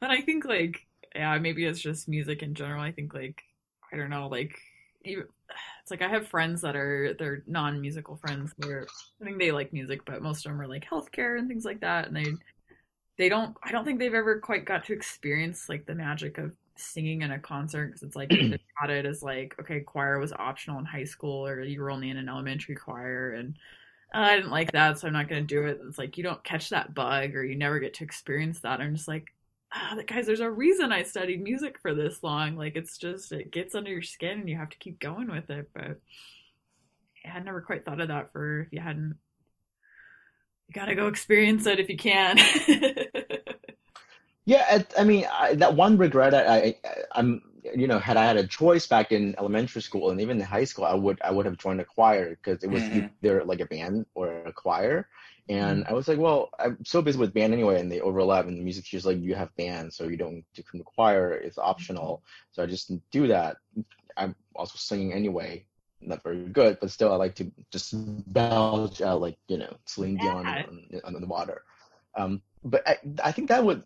but I think like maybe it's just music in general. I think like I don't know, like it's like I have friends that are they're non-musical friends. I think they like music, but most of them are like healthcare and things like that, and I don't think they've ever quite got to experience like the magic of singing in a concert, because it's like they got it as like, okay, choir was optional in high school, or you were only in an elementary choir, and I didn't like that, so I'm not going to do it. It's like you don't catch that bug, or you never get to experience that. I'm just like, guys, there's a reason I studied music for this long. Like it's just, it gets under your skin and you have to keep going with it. But I had never quite thought of that for if you hadn't. You gotta go experience it if you can. That one regret I'm, you know, had I had a choice back in elementary school and even in high school, I would have joined a choir, because it was either like a band or a choir. And I was like, well, I'm so busy with band anyway, and they overlap, and the music teacher's like, you have band, so you don't need to come to choir, it's optional. So I just didn't do that. I'm also singing anyway. Not very good, but still I like to just belch out like, you know, Celine Dion on the water. But I think that would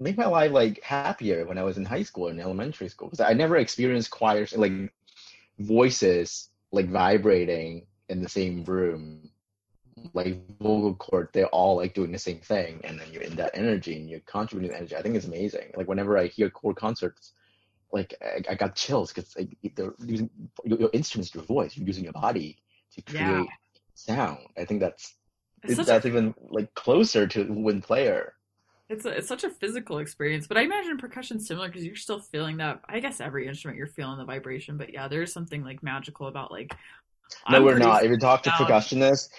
make my life like happier when I was in high school and elementary school, because I never experienced choirs, like voices like vibrating in the same room, like vocal cord, they're all like doing the same thing, and then you're in that energy and you're contributing the energy. I think it's amazing. Like whenever I hear core concerts, like I got chills, because they're using your instruments, your voice, you're using your body to create sound. I think that's even like closer to wind player. It's such a physical experience, but I imagine percussion's similar because you're still feeling that. I guess every instrument you're feeling the vibration, but yeah, there's something like magical about like. No, we're not. If you talk to percussionists,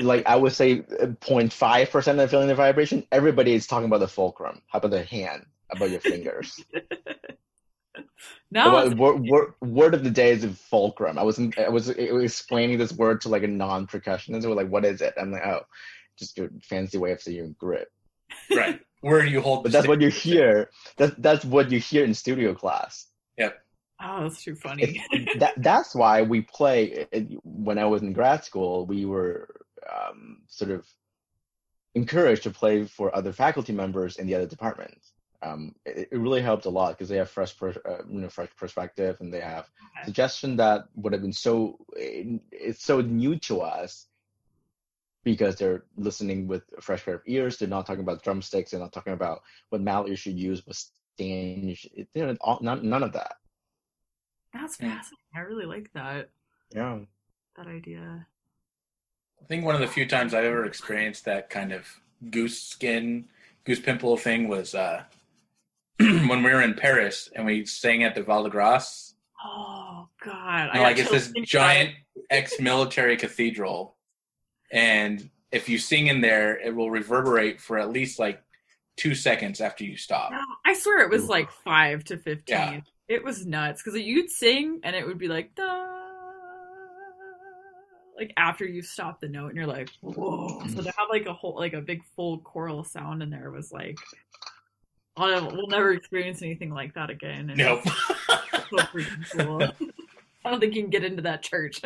like I would say 0.5% of feeling the vibration. Everybody is talking about the fulcrum, about their hand, about your fingers. No, word of the day is fulcrum. I was explaining this word to like a non-percussionist. They were like, "What is it?" I'm like, "Oh, just a fancy way of saying grip." Right. Where do you hold? But that's what you hear. That's what you hear in studio class. Yep. Oh, that's too funny. That's why we play. When I was in grad school, we were sort of encouraged to play for other faculty members in the other departments. It really helped a lot because they have fresh perspective, and they have suggestion that would have been it's so new to us. Because they're listening with a fresh pair of ears. They're not talking about drumsticks. They're not talking about what mallet you should use, what stand. None of that. That's fascinating. I really like that. Yeah. That idea. I think one of the few times I've ever experienced that kind of goose pimple thing was when we were in Paris and we sang at the Val de Grâce. Oh, God. You know, like it's this giant ex-military cathedral. And if you sing in there, it will reverberate for at least like 2 seconds after you stop. I swear it was like 5 to 15. Yeah. It was nuts because you'd sing and it would be like, da, like after you stop the note and you're like, whoa. So to have like a big full choral sound in there was like, we'll never experience anything like that again. And nope. It's so freaking cool. I don't think you can get into that church.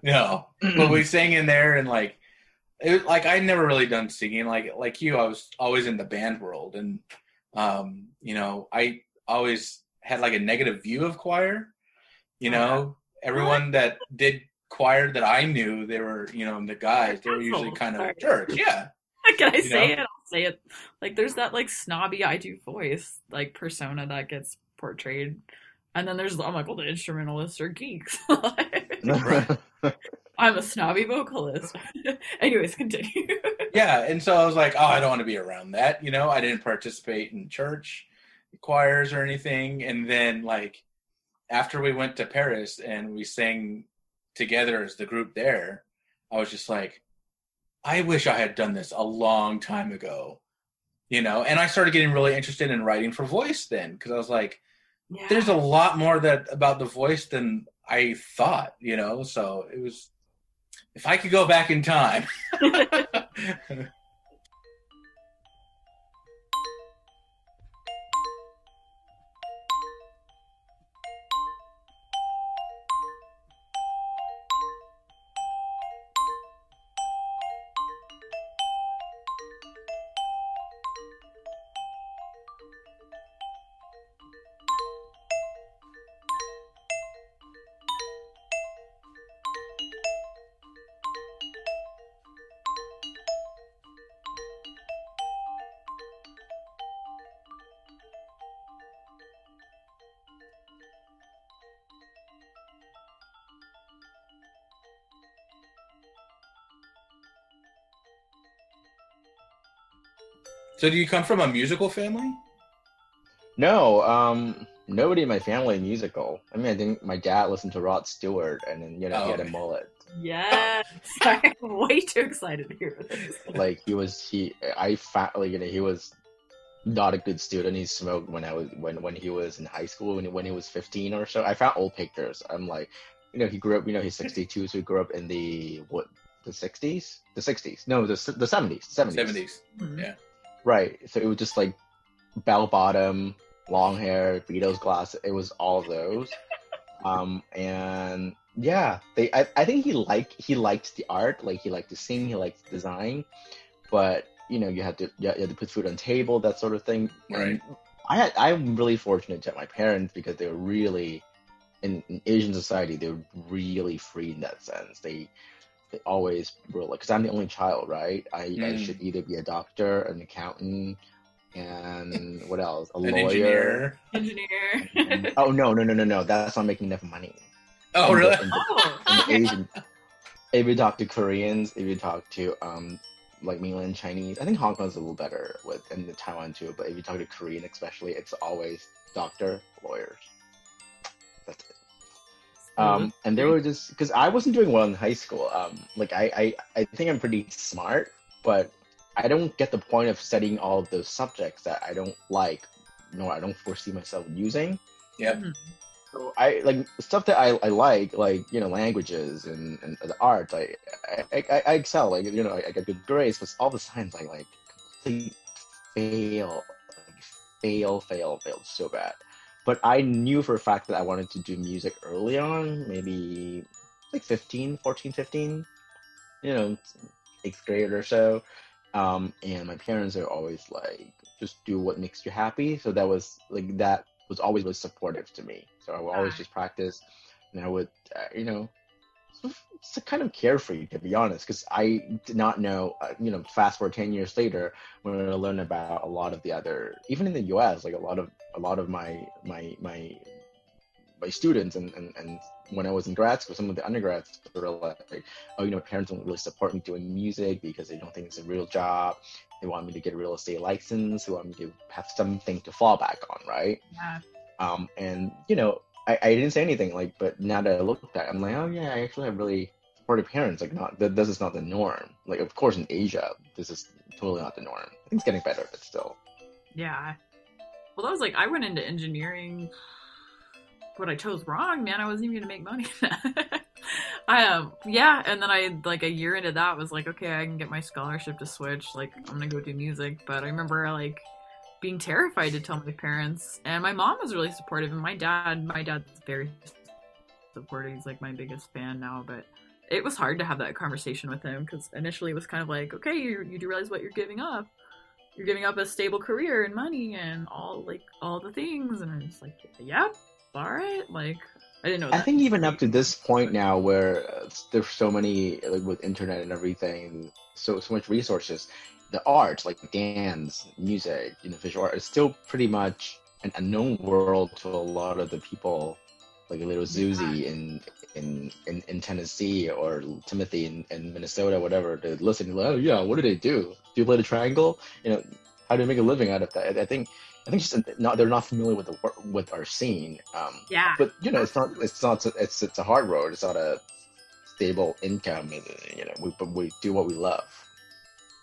No, but we sang in there, and like, it, like I'd never really done singing. Like you, I was always in the band world, and you know, I always had like a negative view of choir. You know, everyone that did choir that I knew, they were, you know, the guys. They were usually kind of jerks. Yeah. Can I say it? I'll say it. Like, there's that like snobby I do voice like persona that gets portrayed. And then there's, I'm like, well, the instrumentalists are geeks. I'm a snobby vocalist. Anyways, continue. Yeah, and so I was like, oh, I don't want to be around that. You know, I didn't participate in church choirs or anything. And then, like, after we went to Paris and we sang together as the group there, I was just like, I wish I had done this a long time ago. You know, and I started getting really interested in writing for voice then because I was like, yeah. There's a lot more about the voice than I thought, you know, so it was, if I could go back in time. So do you come from a musical family? No, nobody in my family musical. I mean, I think my dad listened to Rod Stewart, and then he had a mullet. Yes, I'm way too excited to hear this. Like he was not a good student. He smoked when he was in high school, when he was 15 or so. I found old pictures. I'm like, you know, he grew up. You know, he's 62, so he grew up in the 60s, the 60s. No, the 70s, 70s. Mm-hmm. Yeah. Right, so it was just like bell-bottom, long hair, Beatles glasses. It was all of those, and yeah, I think he liked the art, like he liked to sing, he liked to design, but you know you had to put food on table, that sort of thing. Right. And I'm really fortunate to have my parents because they were really in Asian society they were really free in that sense. They always were like, because I'm the only child, right? I should either be a doctor, an accountant, and what else? A lawyer. Engineer. Oh, no. That's not making enough money. Oh, really? If you talk to Koreans, if you talk to like mainland Chinese. I think Hong Kong's a little better with, and the Taiwan too, but if you talk to Korean especially, it's always doctor, lawyers. That's it. And there were just, because I wasn't doing well in high school. Like I think I'm pretty smart, but I don't get the point of studying all of those subjects that I don't like, nor I don't foresee myself using. Yep. So I like stuff that I like you know, languages and the arts. I excel, like, you know, I get good grades, but all the science I like completely fail so bad. But I knew for a fact that I wanted to do music early on, maybe like 14, 15, you know, 8th grade or so. And my parents are always like, just do what makes you happy. So that was like, that was always was supportive to me. So I would always just practice, and I would, you know, it's kind of carefree, to be honest, because I did not know, you know, fast forward 10 years later, when I learned about a lot of the other, even in the US, like a lot of my students and when I was in grad school, some of the undergrads were like, oh, you know, parents don't really support me doing music because they don't think it's a real job. They want me to get a real estate license. They want me to have something to fall back on, right? Yeah. And, you know, I didn't say anything, like, but now that I look at it, I'm like, oh yeah, I actually have really supportive parents. Like, not that this is not the norm. Like, of course, in Asia, this is totally not the norm. I think it's getting better, but still. Yeah. Well, that was like, I went into engineering, but I chose wrong, man. I wasn't even gonna make money. Yeah, and then I, like, a year into that was like, okay, I can get my scholarship to switch. Like, I'm gonna go do music. But I remember, like, being terrified to tell my parents, and my mom was really supportive, and my dad's very supportive. He's like my biggest fan now, but it was hard to have that conversation with him, because initially it was kind of like, okay, you do realize what you're giving up. You're giving up a stable career and money and all the things, and I'm just like, yep, all right, like, I didn't know that. I think even up to this point now, where there's so many, like, with internet and everything, so much resources, the arts, like dance, music, you know, visual art, is still pretty much an unknown world to a lot of the people, like little Zuzi in Tennessee, or Timothy in Minnesota, whatever, to listen to, oh yeah, what do they do? Do you play the triangle? You know, how do you make a living out of that? I think just they're not familiar with our scene. Yeah. But you know, it's a hard road. It's not a stable income. You know, we do what we love.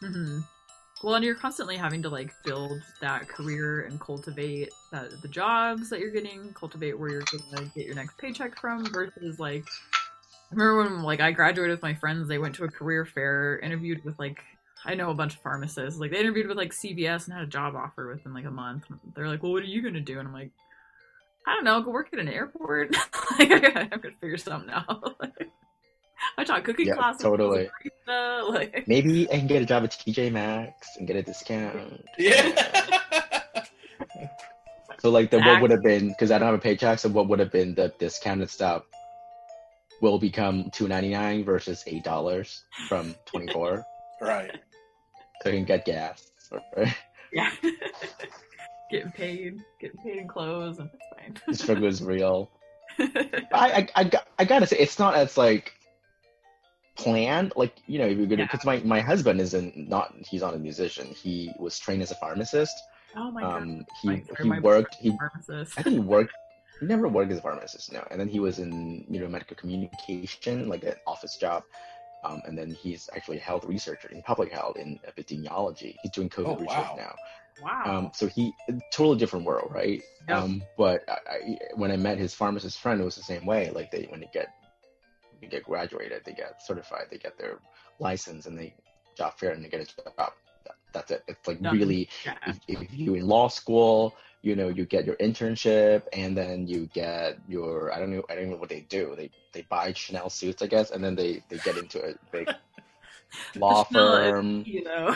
Mm-hmm. Well, and you're constantly having to, like, build that career and cultivate the jobs that you're getting, cultivate where you're going to get your next paycheck from, versus, like, I remember when, like, I graduated with my friends, they went to a career fair, interviewed with, like, I know a bunch of pharmacists, like, they interviewed with, like, CVS and had a job offer within, like, a month. They're like, well, what are you going to do? And I'm like, I don't know, go work at an airport. Like, I'm going to figure something out. I taught cooking classes. Totally. Like, maybe I can get a job at TJ Maxx and get a discount. Yeah. So, like, what would have been, because I don't have a paycheck, so what would have been the discounted stuff will become $2.99 versus $8 from $24. Right. So you can get gas. Right? Yeah. Getting paid in clothes. And it's fine. The struggle is real. I gotta say, it's not as, like, planned, like, you know, if you're gonna, because my husband he's not a musician. He was trained as a pharmacist. Oh my god. He never worked as a pharmacist, no. And then he was in, you know, medical communication, like an office job. And then he's actually a health researcher in public health, in epidemiology. He's doing COVID research now. Wow. So totally different world, right? Yep. But when I met his pharmacist friend, it was the same way. Like, they get graduated, they get certified, they get their license, and they job fair and they get a job. That's it. It's like really, if you're in law school, you know, you get your internship, and then you get your, I don't know what they do. They buy Chanel suits, I guess, and then they get into a big law firm. You know.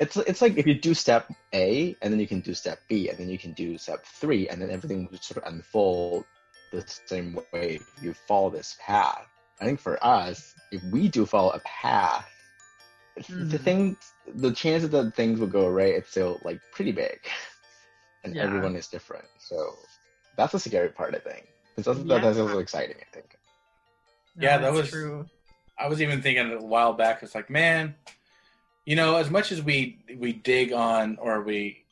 It's like if you do step A, and then you can do step B, and then you can do step 3, and then everything would sort of unfold the same way if you follow this path. I think for us, if we do follow a path, the chances that things will go right, it's still, like, pretty big, and everyone is different. So that's the scary part, I think. That's also exciting, I think. No, that was true. I was even thinking a while back, it's like, man, you know, as much as we dig on, or we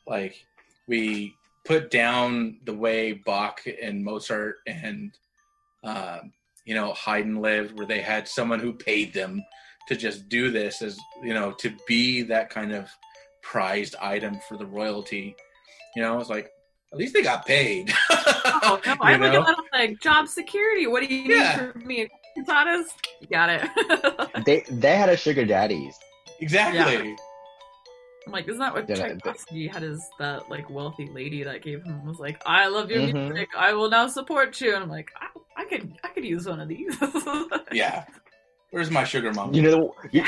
put down the way Bach and Mozart and, you know, Haydn lived, where they had someone who paid them to just do this, as, you know, to be that kind of prized item for the royalty. You know, it's like, at least they got paid. Oh, no, I look at that like job security. What do you need from me? Cantatas? Got it. they had a sugar daddies. Exactly. Yeah. I'm like, isn't that what Tchaikovsky had? Is that like wealthy lady that gave him, was like, I love your music. I will now support you. And I'm like, I could use one of these. Yeah. Where's my sugar mama? You know, you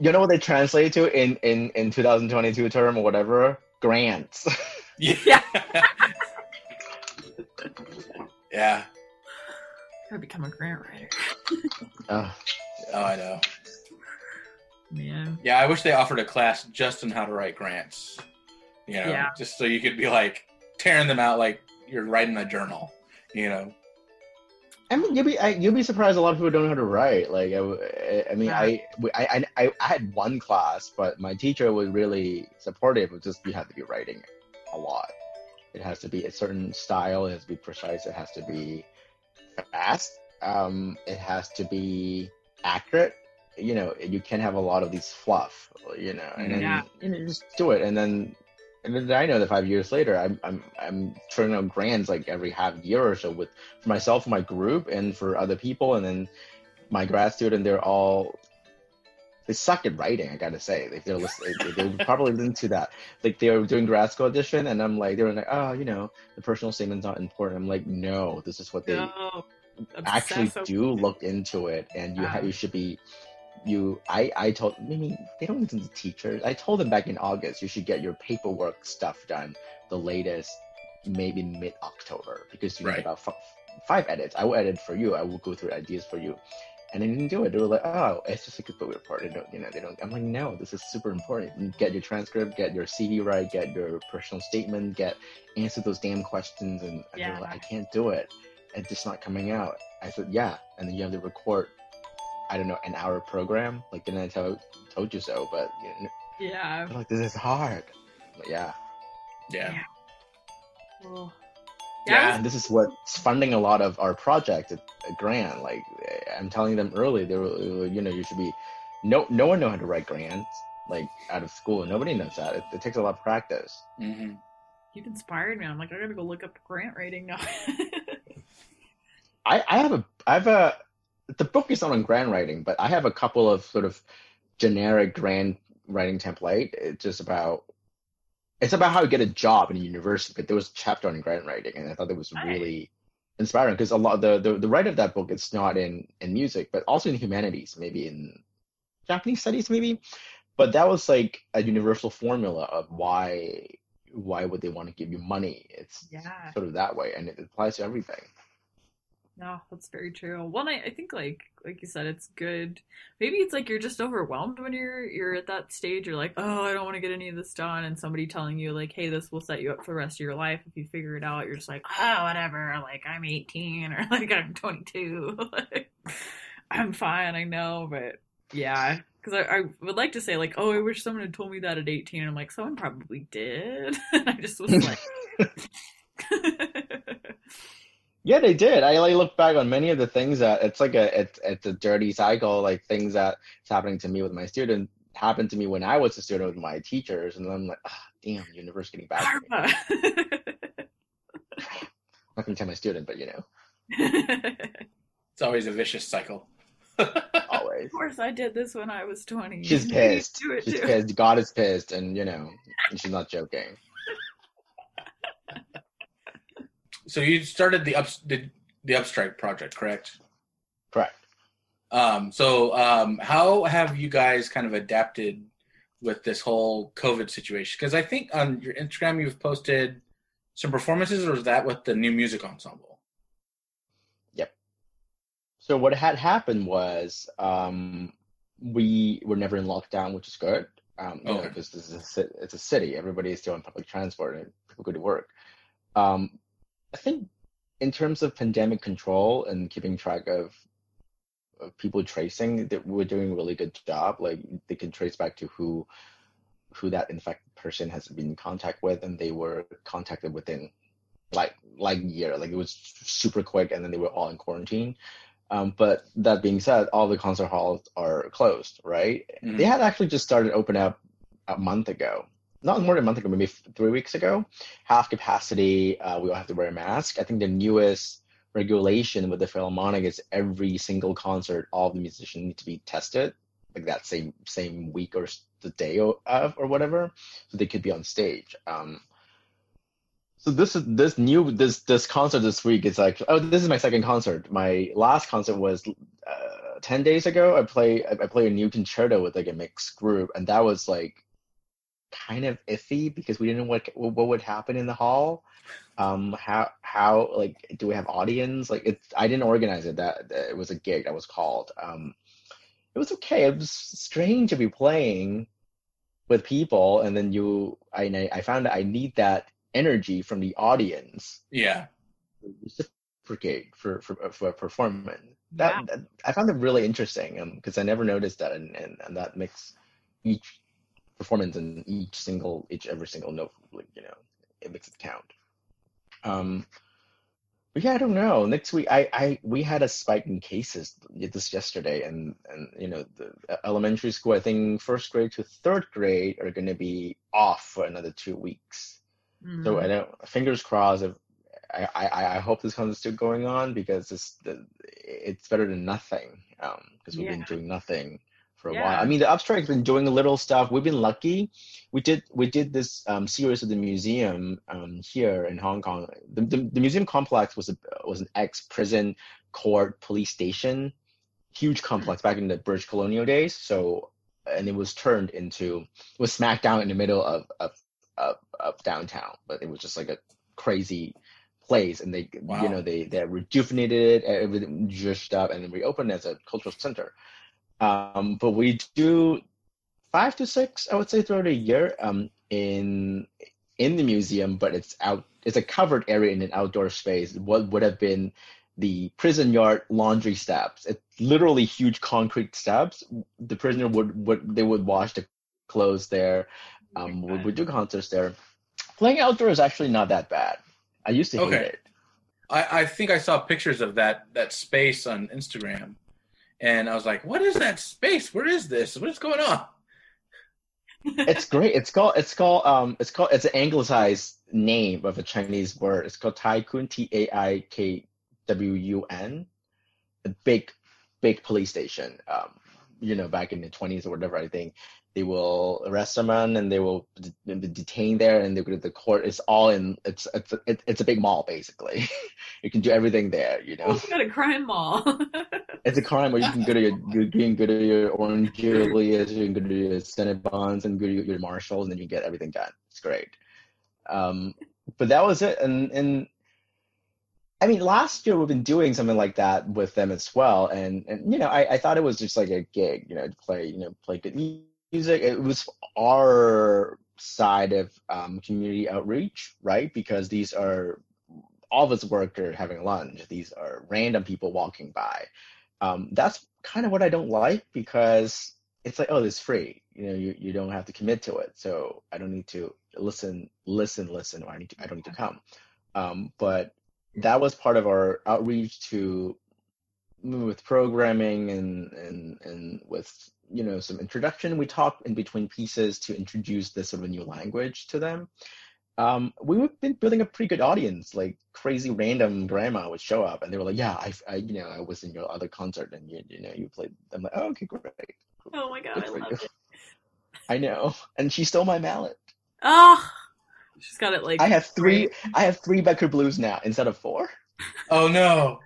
know what they translate to in 2022 term or whatever? Grants. Yeah. Yeah. Gotta become a grant writer. Oh, I know. Yeah. Yeah, I wish they offered a class just on how to write grants. You know, just so you could be like tearing them out like you're writing a journal. You know. I mean, you'd be surprised. A lot of people don't know how to write. Like, I had one class, but my teacher was really supportive. It just, you have to be writing a lot. It has to be a certain style. It has to be precise. It has to be fast. It has to be accurate. You know, you can't have a lot of these fluff. You know, and then you just do it. And then I know that 5 years later, I'm turning out grants like every half year or so, with for myself, my group, and for other people. And then my grad student, they suck at writing, I gotta say. If they're listening, they probably listen to that. Like, they were doing grad school audition, and I'm like, they were like, oh, you know, the personal statement's not important. I'm like, no, this is what they actually do. Look into it, and you should be. They don't listen to teachers. I told them back in August, you should get your paperwork stuff done the latest, maybe mid-October, because you need about five edits. I will edit for you. I will go through ideas for you. And they didn't do it. They were like, oh, it's just like a book report. I'm like, no, this is super important. You get your transcript, get your CV right, get your personal statement, answer those damn questions. And they were like, I can't do it. It's just not coming out. I said, yeah. And then you have to record, I don't know, an hour program. Like, didn't I told you so? But you know, I'm like, this is hard. But Cool. And this is what's funding a lot of our project. A grant. Like, I'm telling them early, they were, you know, you should be. No one knows how to write grants. Like, out of school, nobody knows that. It takes a lot of practice. Mm-hmm. You've inspired me. I'm like, I gotta go look up grant writing now. I have a. The book is not on grant writing, but I have a couple of sort of generic grant writing template. It's about how you get a job in a university, but there was a chapter on grant writing, and I thought that was really inspiring, because a lot of the writer of that book, it's not in music, but also in humanities, maybe in Japanese studies, maybe. But that was like a universal formula of why would they want to give you money? It's sort of that way, and it applies to everything. No, that's very true. Well, I think like you said, it's good. Maybe it's like you're just overwhelmed when you're at that stage. You're like, oh, I don't want to get any of this done. And somebody telling you like, hey, this will set you up for the rest of your life if you figure it out. You're just like, oh, whatever. Like, I'm 18 or like I'm 22. Like, I'm fine. I know. But yeah, because I would like to say like, oh, I wish someone had told me that at 18. I'm like, someone probably did. And I just was like. Yeah, they did. I look back on many of the things that it's a dirty cycle, like things that's happening to me with my student happened to me when I was a student with my teachers, and I'm like, oh, damn, universe getting back to me. Not gonna tell my student, but you know, it's always a vicious cycle. Always. Of course, I did this when I was 20. She's pissed. She's pissed. God is pissed, and you know, she's not joking. So you started the Upstryke Project, correct? Correct. So how have you guys kind of adapted with this whole COVID situation? Because I think on your Instagram you've posted some performances, or is that with the new music ensemble? Yep. So what had happened was we were never in lockdown, which is good. You know, because it's a city. Everybody is still on public transport and people go to work. I think in terms of pandemic control and keeping track of people tracing that we're doing a really good job. Like they can trace back to who that infected person has been in contact with, and they were contacted within like a year. Like it was super quick, and then they were all in quarantine. But that being said, all the concert halls are closed, right? Mm-hmm. They had actually just started open up a month ago. Not more than a month ago, maybe 3 weeks ago. Half capacity, we all have to wear a mask. I think the newest regulation with the Philharmonic is every single concert, all the musicians need to be tested, like that same week or the day of or whatever, so they could be on stage. So this concert this week is like, oh, this is my second concert. My last concert was 10 days ago. I play a new concerto with like a mixed group, and that was like kind of iffy because we didn't know what would happen in the hall. How like do we have audience? Like it's, I didn't organize it. That it was a gig that was called. It was okay. It was strange to be playing with people, and then I found that I need that energy from the audience. Yeah, reciprocate for a performance. Wow. That I found it really interesting because I never noticed that, and that makes each performance and every single note, like, you know, it makes it count. But yeah, I don't know. Next week, we had a spike in cases just yesterday, and you know, the elementary school, I think first grade to third grade are going to be off for another 2 weeks. Mm-hmm. So I don't. Fingers crossed. If, I hope this comes still going on because it's better than nothing. Because we've been doing nothing for a while. I mean, the Upstrike's been doing little stuff. We've been lucky. We did this series at the museum here in Hong Kong. The museum complex was an ex-prison, court, police station, huge complex back in the British colonial days. So, and it was turned into, it was smack down in the middle of downtown, but it was just like a crazy place, and they you know, they rejuvenated it, everything just up, and then reopened as a cultural center. But we do 5 to 6, I would say, throughout the year in the museum, but it's out. It's a covered area in an outdoor space. What would have been the prison yard laundry steps? It's literally huge concrete steps. The prisoner would wash the clothes there. We do concerts there. Playing outdoors is actually not that bad. I used to hate it. I think I saw pictures of that space on Instagram, and I was like, "What is that space? Where is this? What is going on?" It's great. It's called it's an anglicized name of a Chinese word. It's called Taikwun, Taikwun, a big police station. You know, back in the 1920s or whatever, I think. They will arrest someone, and they will be detained there, and they go to the court. It's all in. It's a big mall, basically. You can do everything there, you know. Oh, it's got a crime mall. It's a crime where you can go to your Orange Julius, you can go to your Cinnabons, and go to your Marshalls, and then you get everything done. It's great. But that was it, and I mean, last year we've been doing something like that with them as well, and you know, I thought it was just like a gig, you know, to play, you know, play good music. It was our side of community outreach, right? Because these are all of us workers having lunch. These are random people walking by. That's kind of what I don't like, because it's like, oh, it's free. You know, you don't have to commit to it. So I don't need to listen. Or I don't need to come. But that was part of our outreach to with programming and with, you know, some introduction. We talked in between pieces to introduce this sort of a new language to them. We've been building a pretty good audience. Like crazy random grandma would show up, and they were like, "Yeah, I you know, I was in your other concert, and you played." I'm like, "Oh, okay, great." Oh my god, I love it. I know, and she stole my mallet. Oh, she's got it like. I have three Becker Blues now instead of 4. Oh no.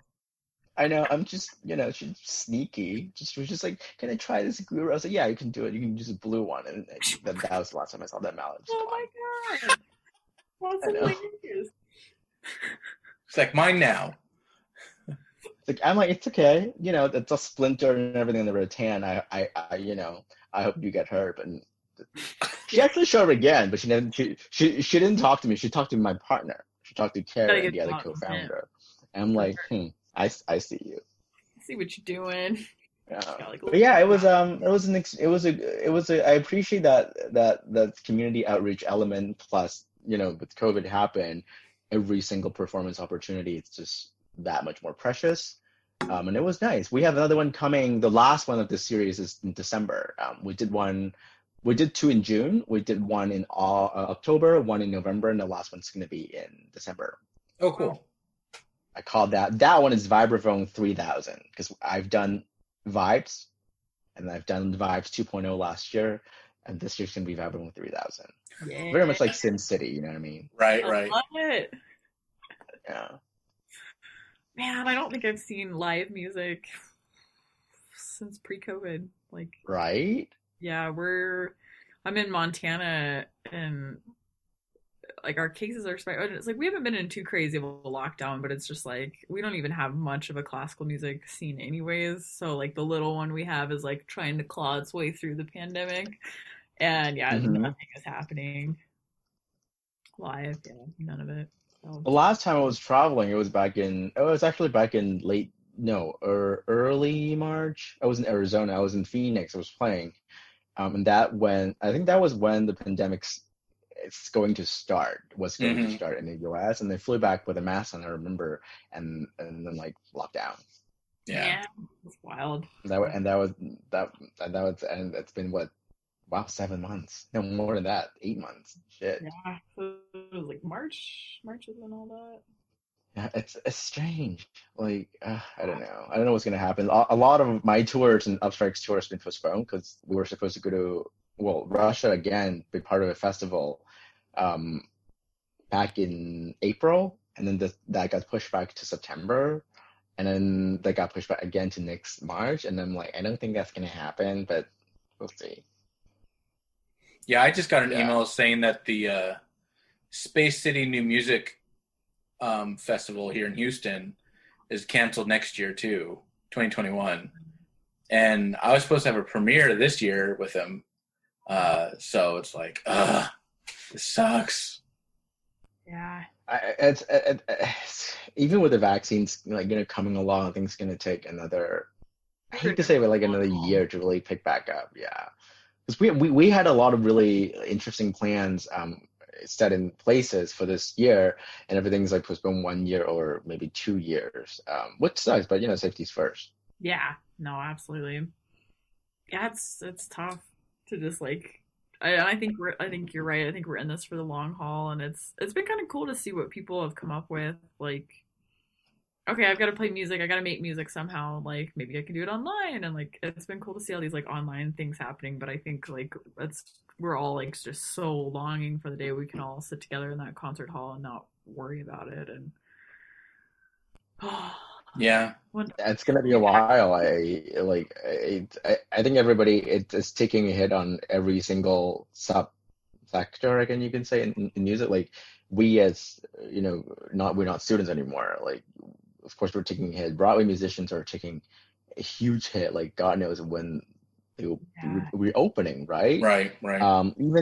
I know, I'm just, you know, she's sneaky. She was just like, "Can I try this guru?" I was like, "Yeah, you can do it. You can use a blue one." And that was the last time I saw that mallet. Oh my god. That's hilarious. It's like mine now. Like I'm like, it's okay. You know, it's a splinter and everything in the rattan. I you know, I hope you get hurt. And she actually showed her again, but she didn't talk to me. She talked to my partner. She talked to Karen, the other co-founder. And I'm like, I see you. I see what you're doing. But yeah, it was I appreciate that community outreach element. Plus, you know, with COVID happened, every single performance opportunity, it's just that much more precious. And it was nice. We have another one coming. The last one of this series is in December. We did two in June. We did one in October, one in November, and the last one's going to be in December. Oh, cool. I called that one is Vibraphone 3000 because I've done Vibes, and I've done Vibes 2.0 last year, and this year's going to be Vibraphone 3000. Yeah. Very much like Sim City, you know what I mean? Right. I love it. Yeah. Man, I don't think I've seen live music since pre-COVID. Like, right? Yeah, I'm in Montana, and like our cases are spiking. It's like we haven't been in too crazy of a lockdown, but it's just like we don't even have much of a classical music scene anyways. So like the little one we have is like trying to claw its way through the pandemic, and yeah, nothing is happening live. Yeah, none of it. The last time I was traveling, early March. I was in Arizona. I was in Phoenix. I was playing. And that was when the pandemic's was going to start in the U.S. And they flew back with a mask on, I remember, and then like lockdown. Yeah. It's wild. And it's been 7 months. No, more than that. 8 months. Shit. Yeah. So it was like March. March is when all that. Yeah, it's strange. Like, I don't know. I don't know what's going to happen. A lot of my tours and Upstrike's tour has been postponed because we were supposed to go to, Russia again, be part of a festival back in April. And then that got pushed back to September. And then that got pushed back again to next March. And I'm like, I don't think that's going to happen, but we'll see. Yeah, I just got an email saying that the Space City New Music Festival here in Houston is canceled next year too, 2021. And I was supposed to have a premiere this year with them. So it's like, this sucks. Yeah. It's even with the vaccines, like, you know, coming along, I think it's going to take another, I hate to say, but like another year to really pick back up. Yeah. Because we had a lot of really interesting plans set in places for this year, and everything's like postponed 1 year or maybe 2 years, which sucks. But you know, safety's first. Yeah. No, absolutely. Yeah, it's tough to just like. I think you're right. I think we're in this for the long haul, and it's been kind of cool to see what people have come up with. Like, okay, I've got to play music. I got to make music somehow. Like, maybe I can do it online. And like, it's been cool to see all these like online things happening. But I think like we're all like just so longing for the day we can all sit together in that concert hall and not worry about it. And yeah, it's gonna be a while. I think everybody, it's taking a hit on every single sub-sector, I guess you can say, in music. Like, we as you know, we're not students anymore. Like, of course, we're taking a hit. Broadway musicians are taking a huge hit. Like, God knows when they will be reopening, right? Right.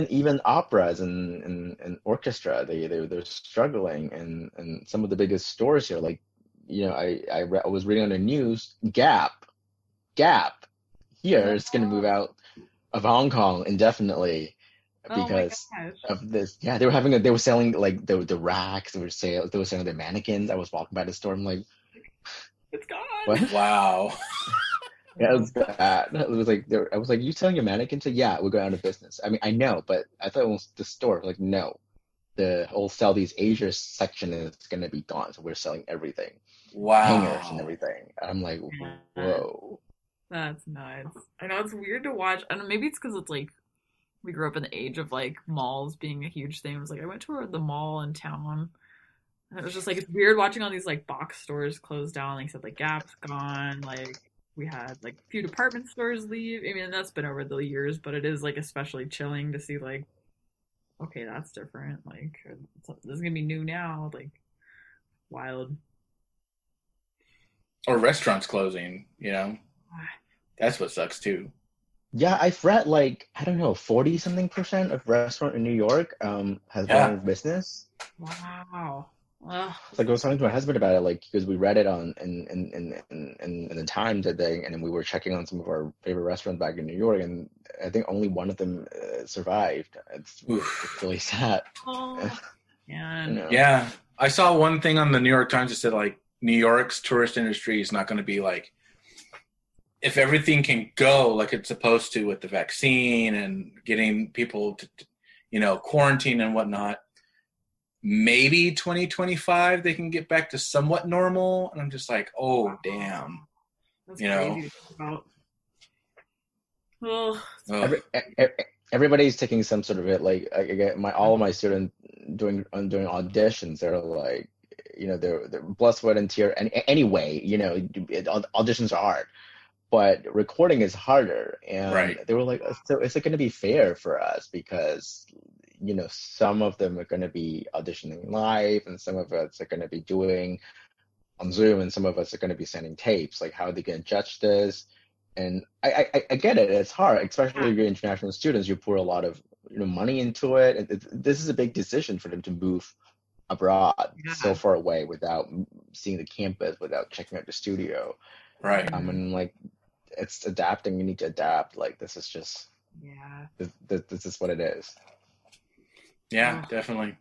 Even operas and orchestra, they're struggling. And some of the biggest stores here, like, you know, I was reading on the news, Gap here is going to move out of Hong Kong indefinitely because of this. Yeah, they were selling like the racks. They were selling the mannequins. I was walking by the store. I'm like, it's gone. What? Wow. Yeah, it was bad. It was like, I was like, you selling your mannequins? Like, yeah, we're going out of business. I mean, I know, but I thought it was the store. Like, no, the whole Southeast Asia section is going to be gone. So we're selling everything. Wow. Hangers and everything. I'm like, whoa. That's nuts. I know, it's weird to watch. I don't know, maybe it's because it's like, we grew up in the age of like malls being a huge thing. It was like, I went to the mall in town, and it was just like, it's weird watching all these like box stores close down. Like I said, like Gap's gone. Like we had like a few department stores leave. I mean, that's been over the years, but it is like especially chilling to see like, okay, that's different. Like this is gonna be new now. Like wild. Or restaurants closing. You know, that's what sucks too. Yeah, I've read like, I don't know, 40-something% of restaurants in New York has gone out of business. Wow. Wow. Like I was talking to my husband about it, like, because we read it on in the Times that day, and then we were checking on some of our favorite restaurants back in New York, and I think only one of them survived. It's really sad. Oh, man. You know? Yeah, I saw one thing on the New York Times that said like New York's tourist industry is not going to be like, if everything can go like it's supposed to with the vaccine and getting people to, you know, quarantine and whatnot. Maybe 2025 they can get back to somewhat normal, and I'm just like, oh damn, that's, you know, about. Oh. Everybody's taking some sort of it. Like I get all of my students doing auditions. They're like, you know, they're blood, sweat, and tear. And anyway, you know, auditions are hard, but recording is harder. And They were like, so is it going to be fair for us because, you know, some of them are going to be auditioning live, and some of us are going to be doing on Zoom, and some of us are going to be sending tapes. Like, how are they going to judge this? And I get it. It's hard, especially if you're international students. You pour a lot of, you know, money into it. And this is a big decision for them to move abroad so far away without seeing the campus, without checking out the studio. Right. And like, it's adapting. You need to adapt. Like, this is just, this is what it is. Yeah, definitely.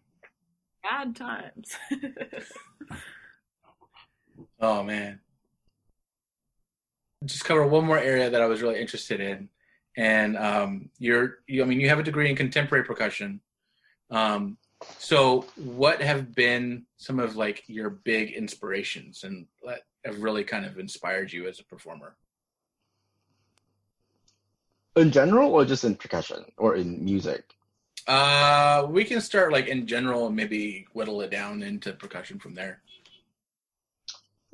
Bad times. Oh, man. Just cover one more area that I was really interested in. And you have a degree in contemporary percussion. So what have been some of like your big inspirations and that have really kind of inspired you as a performer? In general, or just in percussion or in music? We can start like in general and maybe whittle it down into percussion from there.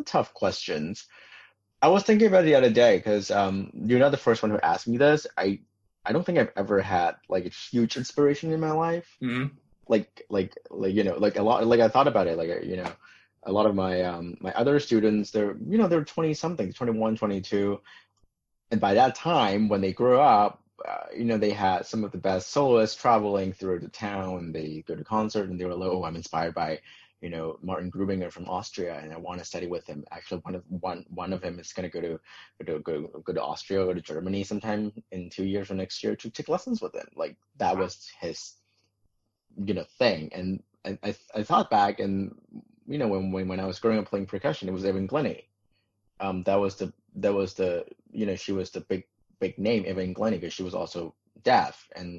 Tough questions. I was thinking about it the other day because you're not the first one who asked me this. I don't think I've ever had like a huge inspiration in my life. Mm-hmm. Like you know, like a lot. Like I thought about it. Like, you know, a lot of my my other students, they're 20 something, 21, 22, and by that time when they grew up. You know, they had some of the best soloists traveling through the town. They go to concert and they were like, oh, I'm inspired by, you know, Martin Grubinger from Austria, and I want to study with him. Actually, one of them is going to go to Austria or to Germany sometime in 2 years or next year to take lessons with him. Like that was his, you know, thing. And I thought back, and you know, when I was growing up playing percussion, it was Evan Glennie. That was the you know, she was the big name, Evan Glennie, because she was also deaf, and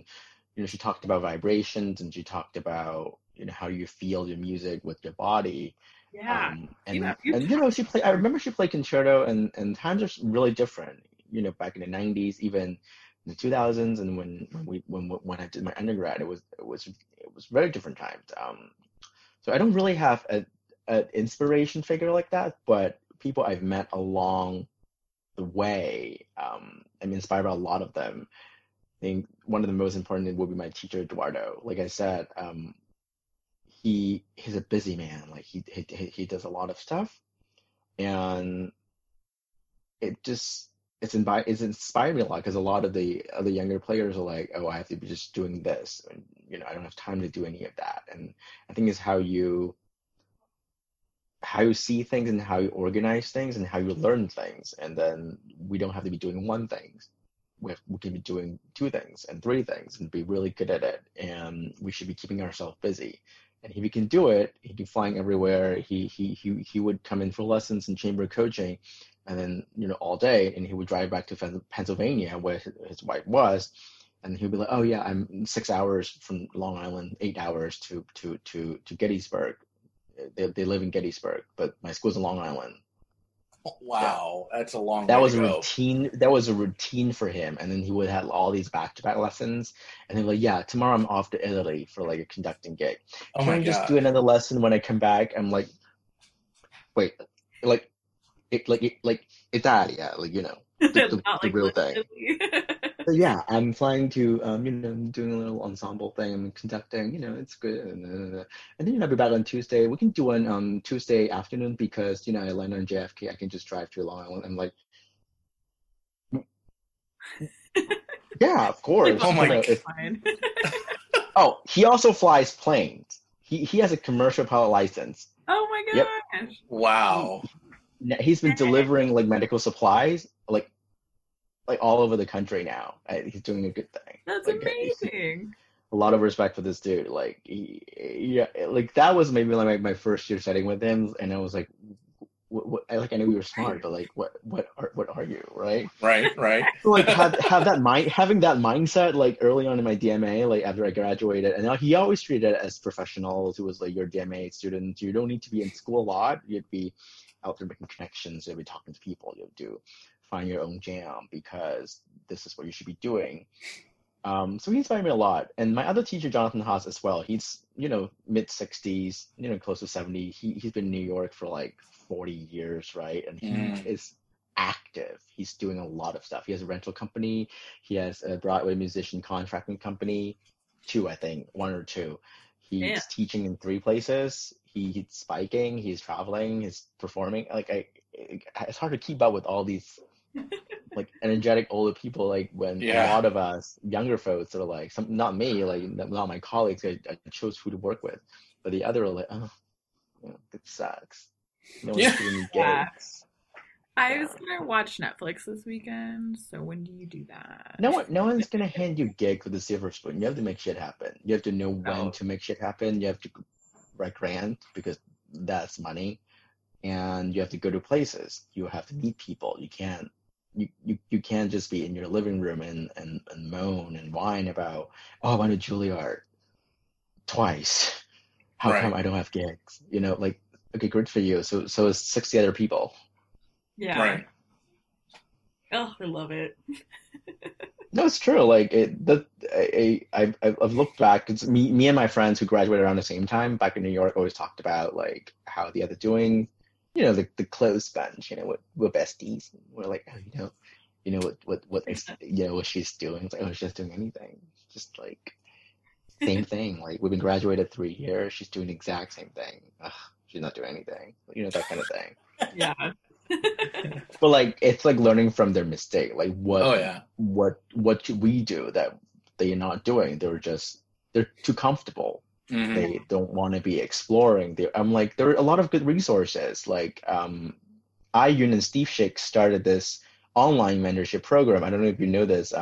you know, she talked about vibrations, and she talked about, you know, how you feel your music with your body. Yeah. And you know, she played. I remember she played concerto, and times are really different. You know, back in the 90s, even in the 2000s, and when I did my undergrad, it was very different times. So I don't really have an inspiration figure like that, but people I've met along the way, I'm inspired by a lot of them. I think one of the most important would be my teacher Eduardo. Like I said, he's a busy man. Like he does a lot of stuff, and it's inspired me a lot, because a lot of the other younger players are like, oh, I have to be just doing this, and you know, I don't have time to do any of that. And I think it's how you see things, and how you organize things, and how you learn things. And then we don't have to be doing one thing. We can be doing two things and three things and be really good at it. And we should be keeping ourselves busy. And if he can do it, he'd be flying everywhere. He would come in for lessons and chamber coaching, and then, you know, all day, and he would drive back to Pennsylvania where his wife was. And he'll be like, oh yeah, I'm 6 hours from Long Island, 8 hours to Gettysburg. They live in Gettysburg, but my school's in Long Island. Wow, yeah. That's a long. That was a routine. That was a routine for him, and then he would have all these back-to-back lessons. And they're like, "Yeah, tomorrow I'm off to Italy for like a conducting gig. Can I just do another lesson when I come back?" I'm like, "Wait, like Italia, like, you know, the real thing." So yeah, I'm flying to, you know, doing a little ensemble thing. I'm conducting, you know, it's good. And then, you know, I'll be back on Tuesday. We can do one Tuesday afternoon because, you know, I land on JFK. I can just drive to Long Island. I'm like, yeah, of course. Oh, my God. Oh, he also flies planes. He has a commercial pilot license. Oh my gosh. Yep. Wow. He's been delivering like medical supplies like all over the country now. He's doing a good thing. That's like, amazing. A lot of respect for this dude. Like that was maybe like my first year studying with him, and I was like, what, I knew we were smart, but like what are you, right? Right. So, like having that mindset like early on in my DMA, like after I graduated, and now he always treated it as professionals. Who was like, your DMA students, you don't need to be in school a lot. You'd be out there making connections. You'll be talking to people. You'll do find your own jam because this is what you should be doing. So he inspired me a lot. And my other teacher, Jonathan Haas, as well, he's, mid-60s, close to 70. He's been in New York for like 40 years, right? And he is active. He's doing a lot of stuff. He has a rental company. He has a Broadway musician contracting company, one or two. He's teaching in 3 places. He's biking, he's traveling, he's performing. Like, it's hard to keep up with all these like energetic older people, like when a lot of us younger folks are like, not me, like not my colleagues, I chose who to work with, but the other are like, oh, it sucks. No one's giving me gigs. I was gonna watch Netflix this weekend, so when do you do that? No one's gonna hand you gig with a silver spoon. You have to make shit happen. You have to know when to make shit happen. You have to write grant because that's money, and you have to go to places. You have to meet people. You can't. You can't just be in your living room and moan and whine about, oh, I went to Juilliard twice. How come I don't have gigs? Like, okay, good for you. So is 60 other people. Yeah. Right. Oh, I love it. No, it's true. Like I've looked back. It's me and my friends who graduated around the same time back in New York always talked about like how the other doing. The close bunch, we're besties. We're like, oh, what she's doing. It's like, oh, she's doing anything. It's just like, same thing. Like, we've been graduated 3 years. She's doing the exact same thing. Ugh, she's not doing anything. That kind of thing. Yeah. But like, it's like learning from their mistake. Like what should we do that they're not doing? They're too comfortable. Mm-hmm. They don't want to be exploring. I'm like, there are a lot of good resources. Like, IUN and Steve Schick started this online mentorship program. I don't know if you know this,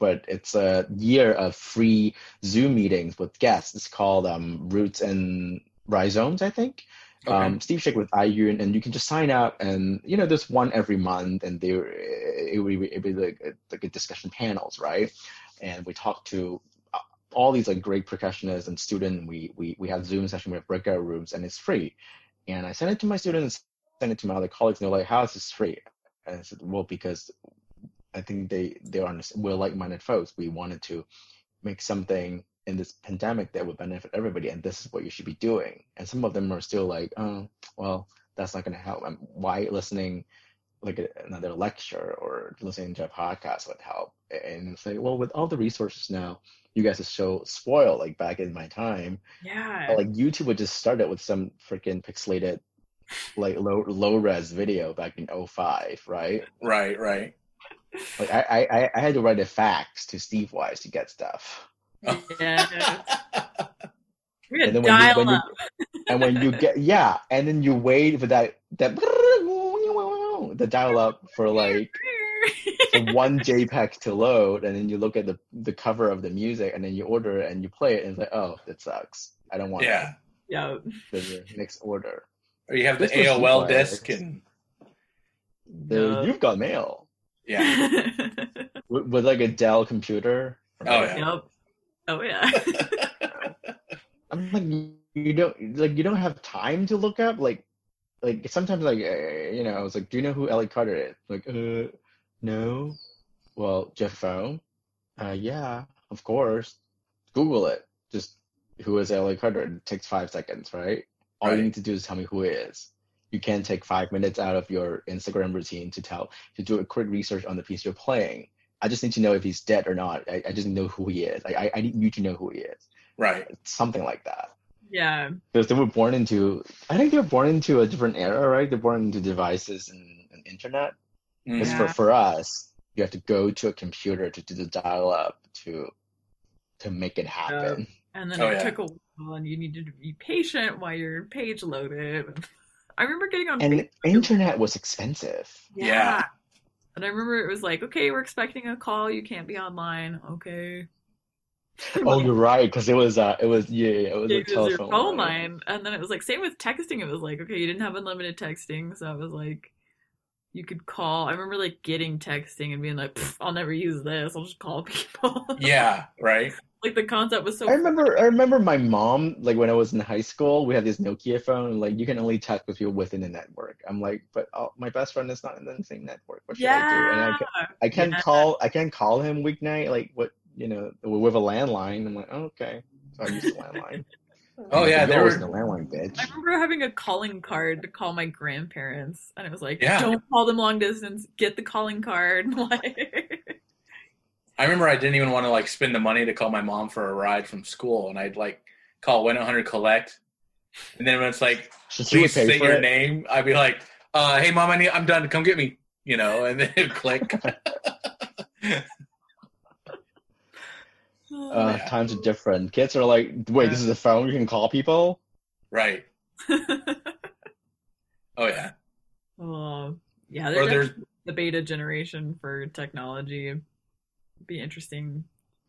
but it's a year of free Zoom meetings with guests. It's called Roots and Rhizomes, I think. Okay. Steve Schick with IUN, and you can just sign up, and there's one every month, and it would be like a discussion panels, right? And we talk to all these like great percussionists and students. We have Zoom session, we have breakout rooms, and it's free. And I sent it to my students, sent it to my other colleagues, and they're like, how is this free? And I said, well, because I think we're like-minded folks. We wanted to make something in this pandemic that would benefit everybody, and this is what you should be doing. And some of them are still like, oh, well, that's not gonna help. Why listening like another lecture or listening to a podcast would help? And it's like, well, with all the resources now, you guys are so spoiled. Like back in my time, like YouTube would just start it with some freaking pixelated, like low res video back in 2005, right? Right. Like I had to write a fax to Steve Wise to get stuff. Yeah. We had dial up. And when you get and then you wait for that the dial up for like for one JPEG to load, and then you look at the cover of the music, and then you order it and you play it, and it's like, oh, that sucks. I don't want it. The next order. Or you have the AOL disc and you've got mail. Yeah. with like a Dell computer. I'm like, you don't have time to look up like sometimes like I was like, do you know who Ellie Carter is? Like, no. Well, Jeff Phone? Yeah, of course. Google it. Just who is Ellie Carter? It takes 5 seconds, right? All you need to do is tell me who it is. You can't take 5 minutes out of your Instagram routine to do a quick research on the piece you're playing. I just need to know if he's dead or not. I just know who he is. I need you to know who he is. Right. Something like that. Yeah. Because they were born into, I think they were born into a different era, right? They're born into devices and internet. Because for us, you have to go to a computer to do the dial-up to make it happen. And then it took a and you needed to be patient while your page loaded. I remember getting on Facebook. And internet was expensive. Yeah. And I remember it was like, okay, we're expecting a call. You can't be online. Okay. Oh, you're right, because it was a telephone line. And then it was like, same with texting. It was like, okay, you didn't have unlimited texting, so I was like, you could call. I remember like getting texting and being like, I'll never use this. I'll just call people. Yeah, right. Like the concept was so. I remember my mom, like when I was in high school, we had this Nokia phone. Like you can only text with people within the network. I'm like, but my best friend is not in the same network. What should I do? And I can call him weeknight. Like what? You know, with a landline. I'm like, oh, okay. So I used a landline. Oh, yeah. There was a landline, bitch. I remember having a calling card to call my grandparents. And it was like, Don't call them long distance. Get the calling card. Like, I remember I didn't even want to, like, spend the money to call my mom for a ride from school. And I'd, like, call 1-800-COLLECT. And then when it's like, please say your name, I'd be like, hey, Mom, I'm done. Come get me. You know, and then click. Times are different. Kids are like, wait, This is a phone you can call people? Right. Oh, yeah. Yeah, there's the beta generation for technology. It'd be interesting.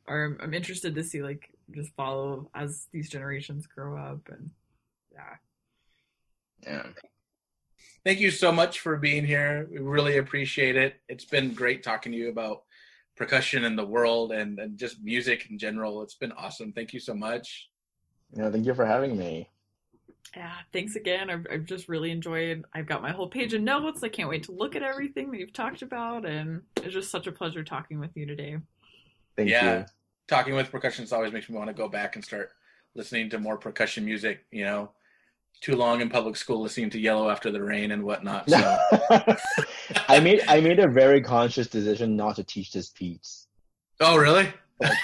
Or I'm interested to see, like, just follow as these generations grow up. And yeah. Thank you so much for being here. We really appreciate it. It's been great talking to you about percussion in the world and just music in general. It's been awesome. Thank you so much. Yeah, thank you for having me. Yeah, thanks again. I've just really enjoyed. I've got my whole page of notes. I can't wait to look at everything that you've talked about, and it's just such a pleasure talking with you today. Thank you. Talking with percussionists always makes me want to go back and start listening to more percussion music, you know. Too long in public school listening to Yellow After the Rain and whatnot. So. I made a very conscious decision not to teach this piece. Oh, really? Like,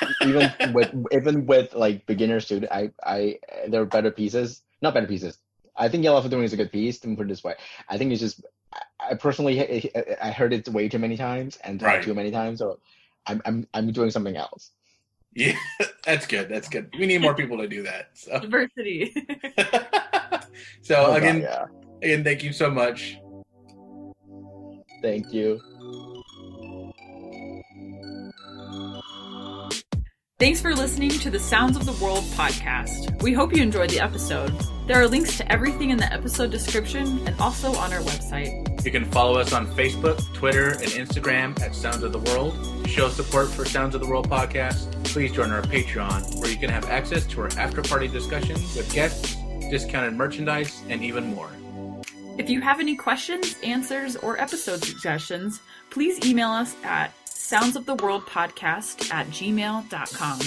even with like beginner students, I there are better pieces. Not better pieces. I think Yellow After the Rain is a good piece. Let me put it this way. I think it's just I personally heard it way too many times and too many times. So I'm doing something else. Yeah, that's good. That's good. We need more people to do that. So. Diversity. So again, thank you so much. Thank you. Thanks for listening to the Sounds of the World podcast. We hope you enjoyed the episode. There are links to everything in the episode description and also on our website. You can follow us on Facebook, Twitter, and Instagram at Sounds of the World. To show support for Sounds of the World podcast, please join our Patreon, where you can have access to our after-party discussions with guests, discounted merchandise, and even more. If you have any questions, answers, or episode suggestions, please email us at soundsoftheworldpodcast@gmail.com.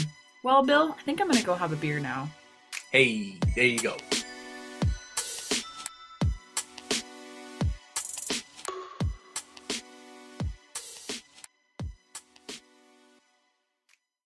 Well, Bill, I think I'm going to go have a beer now. Hey, there you go.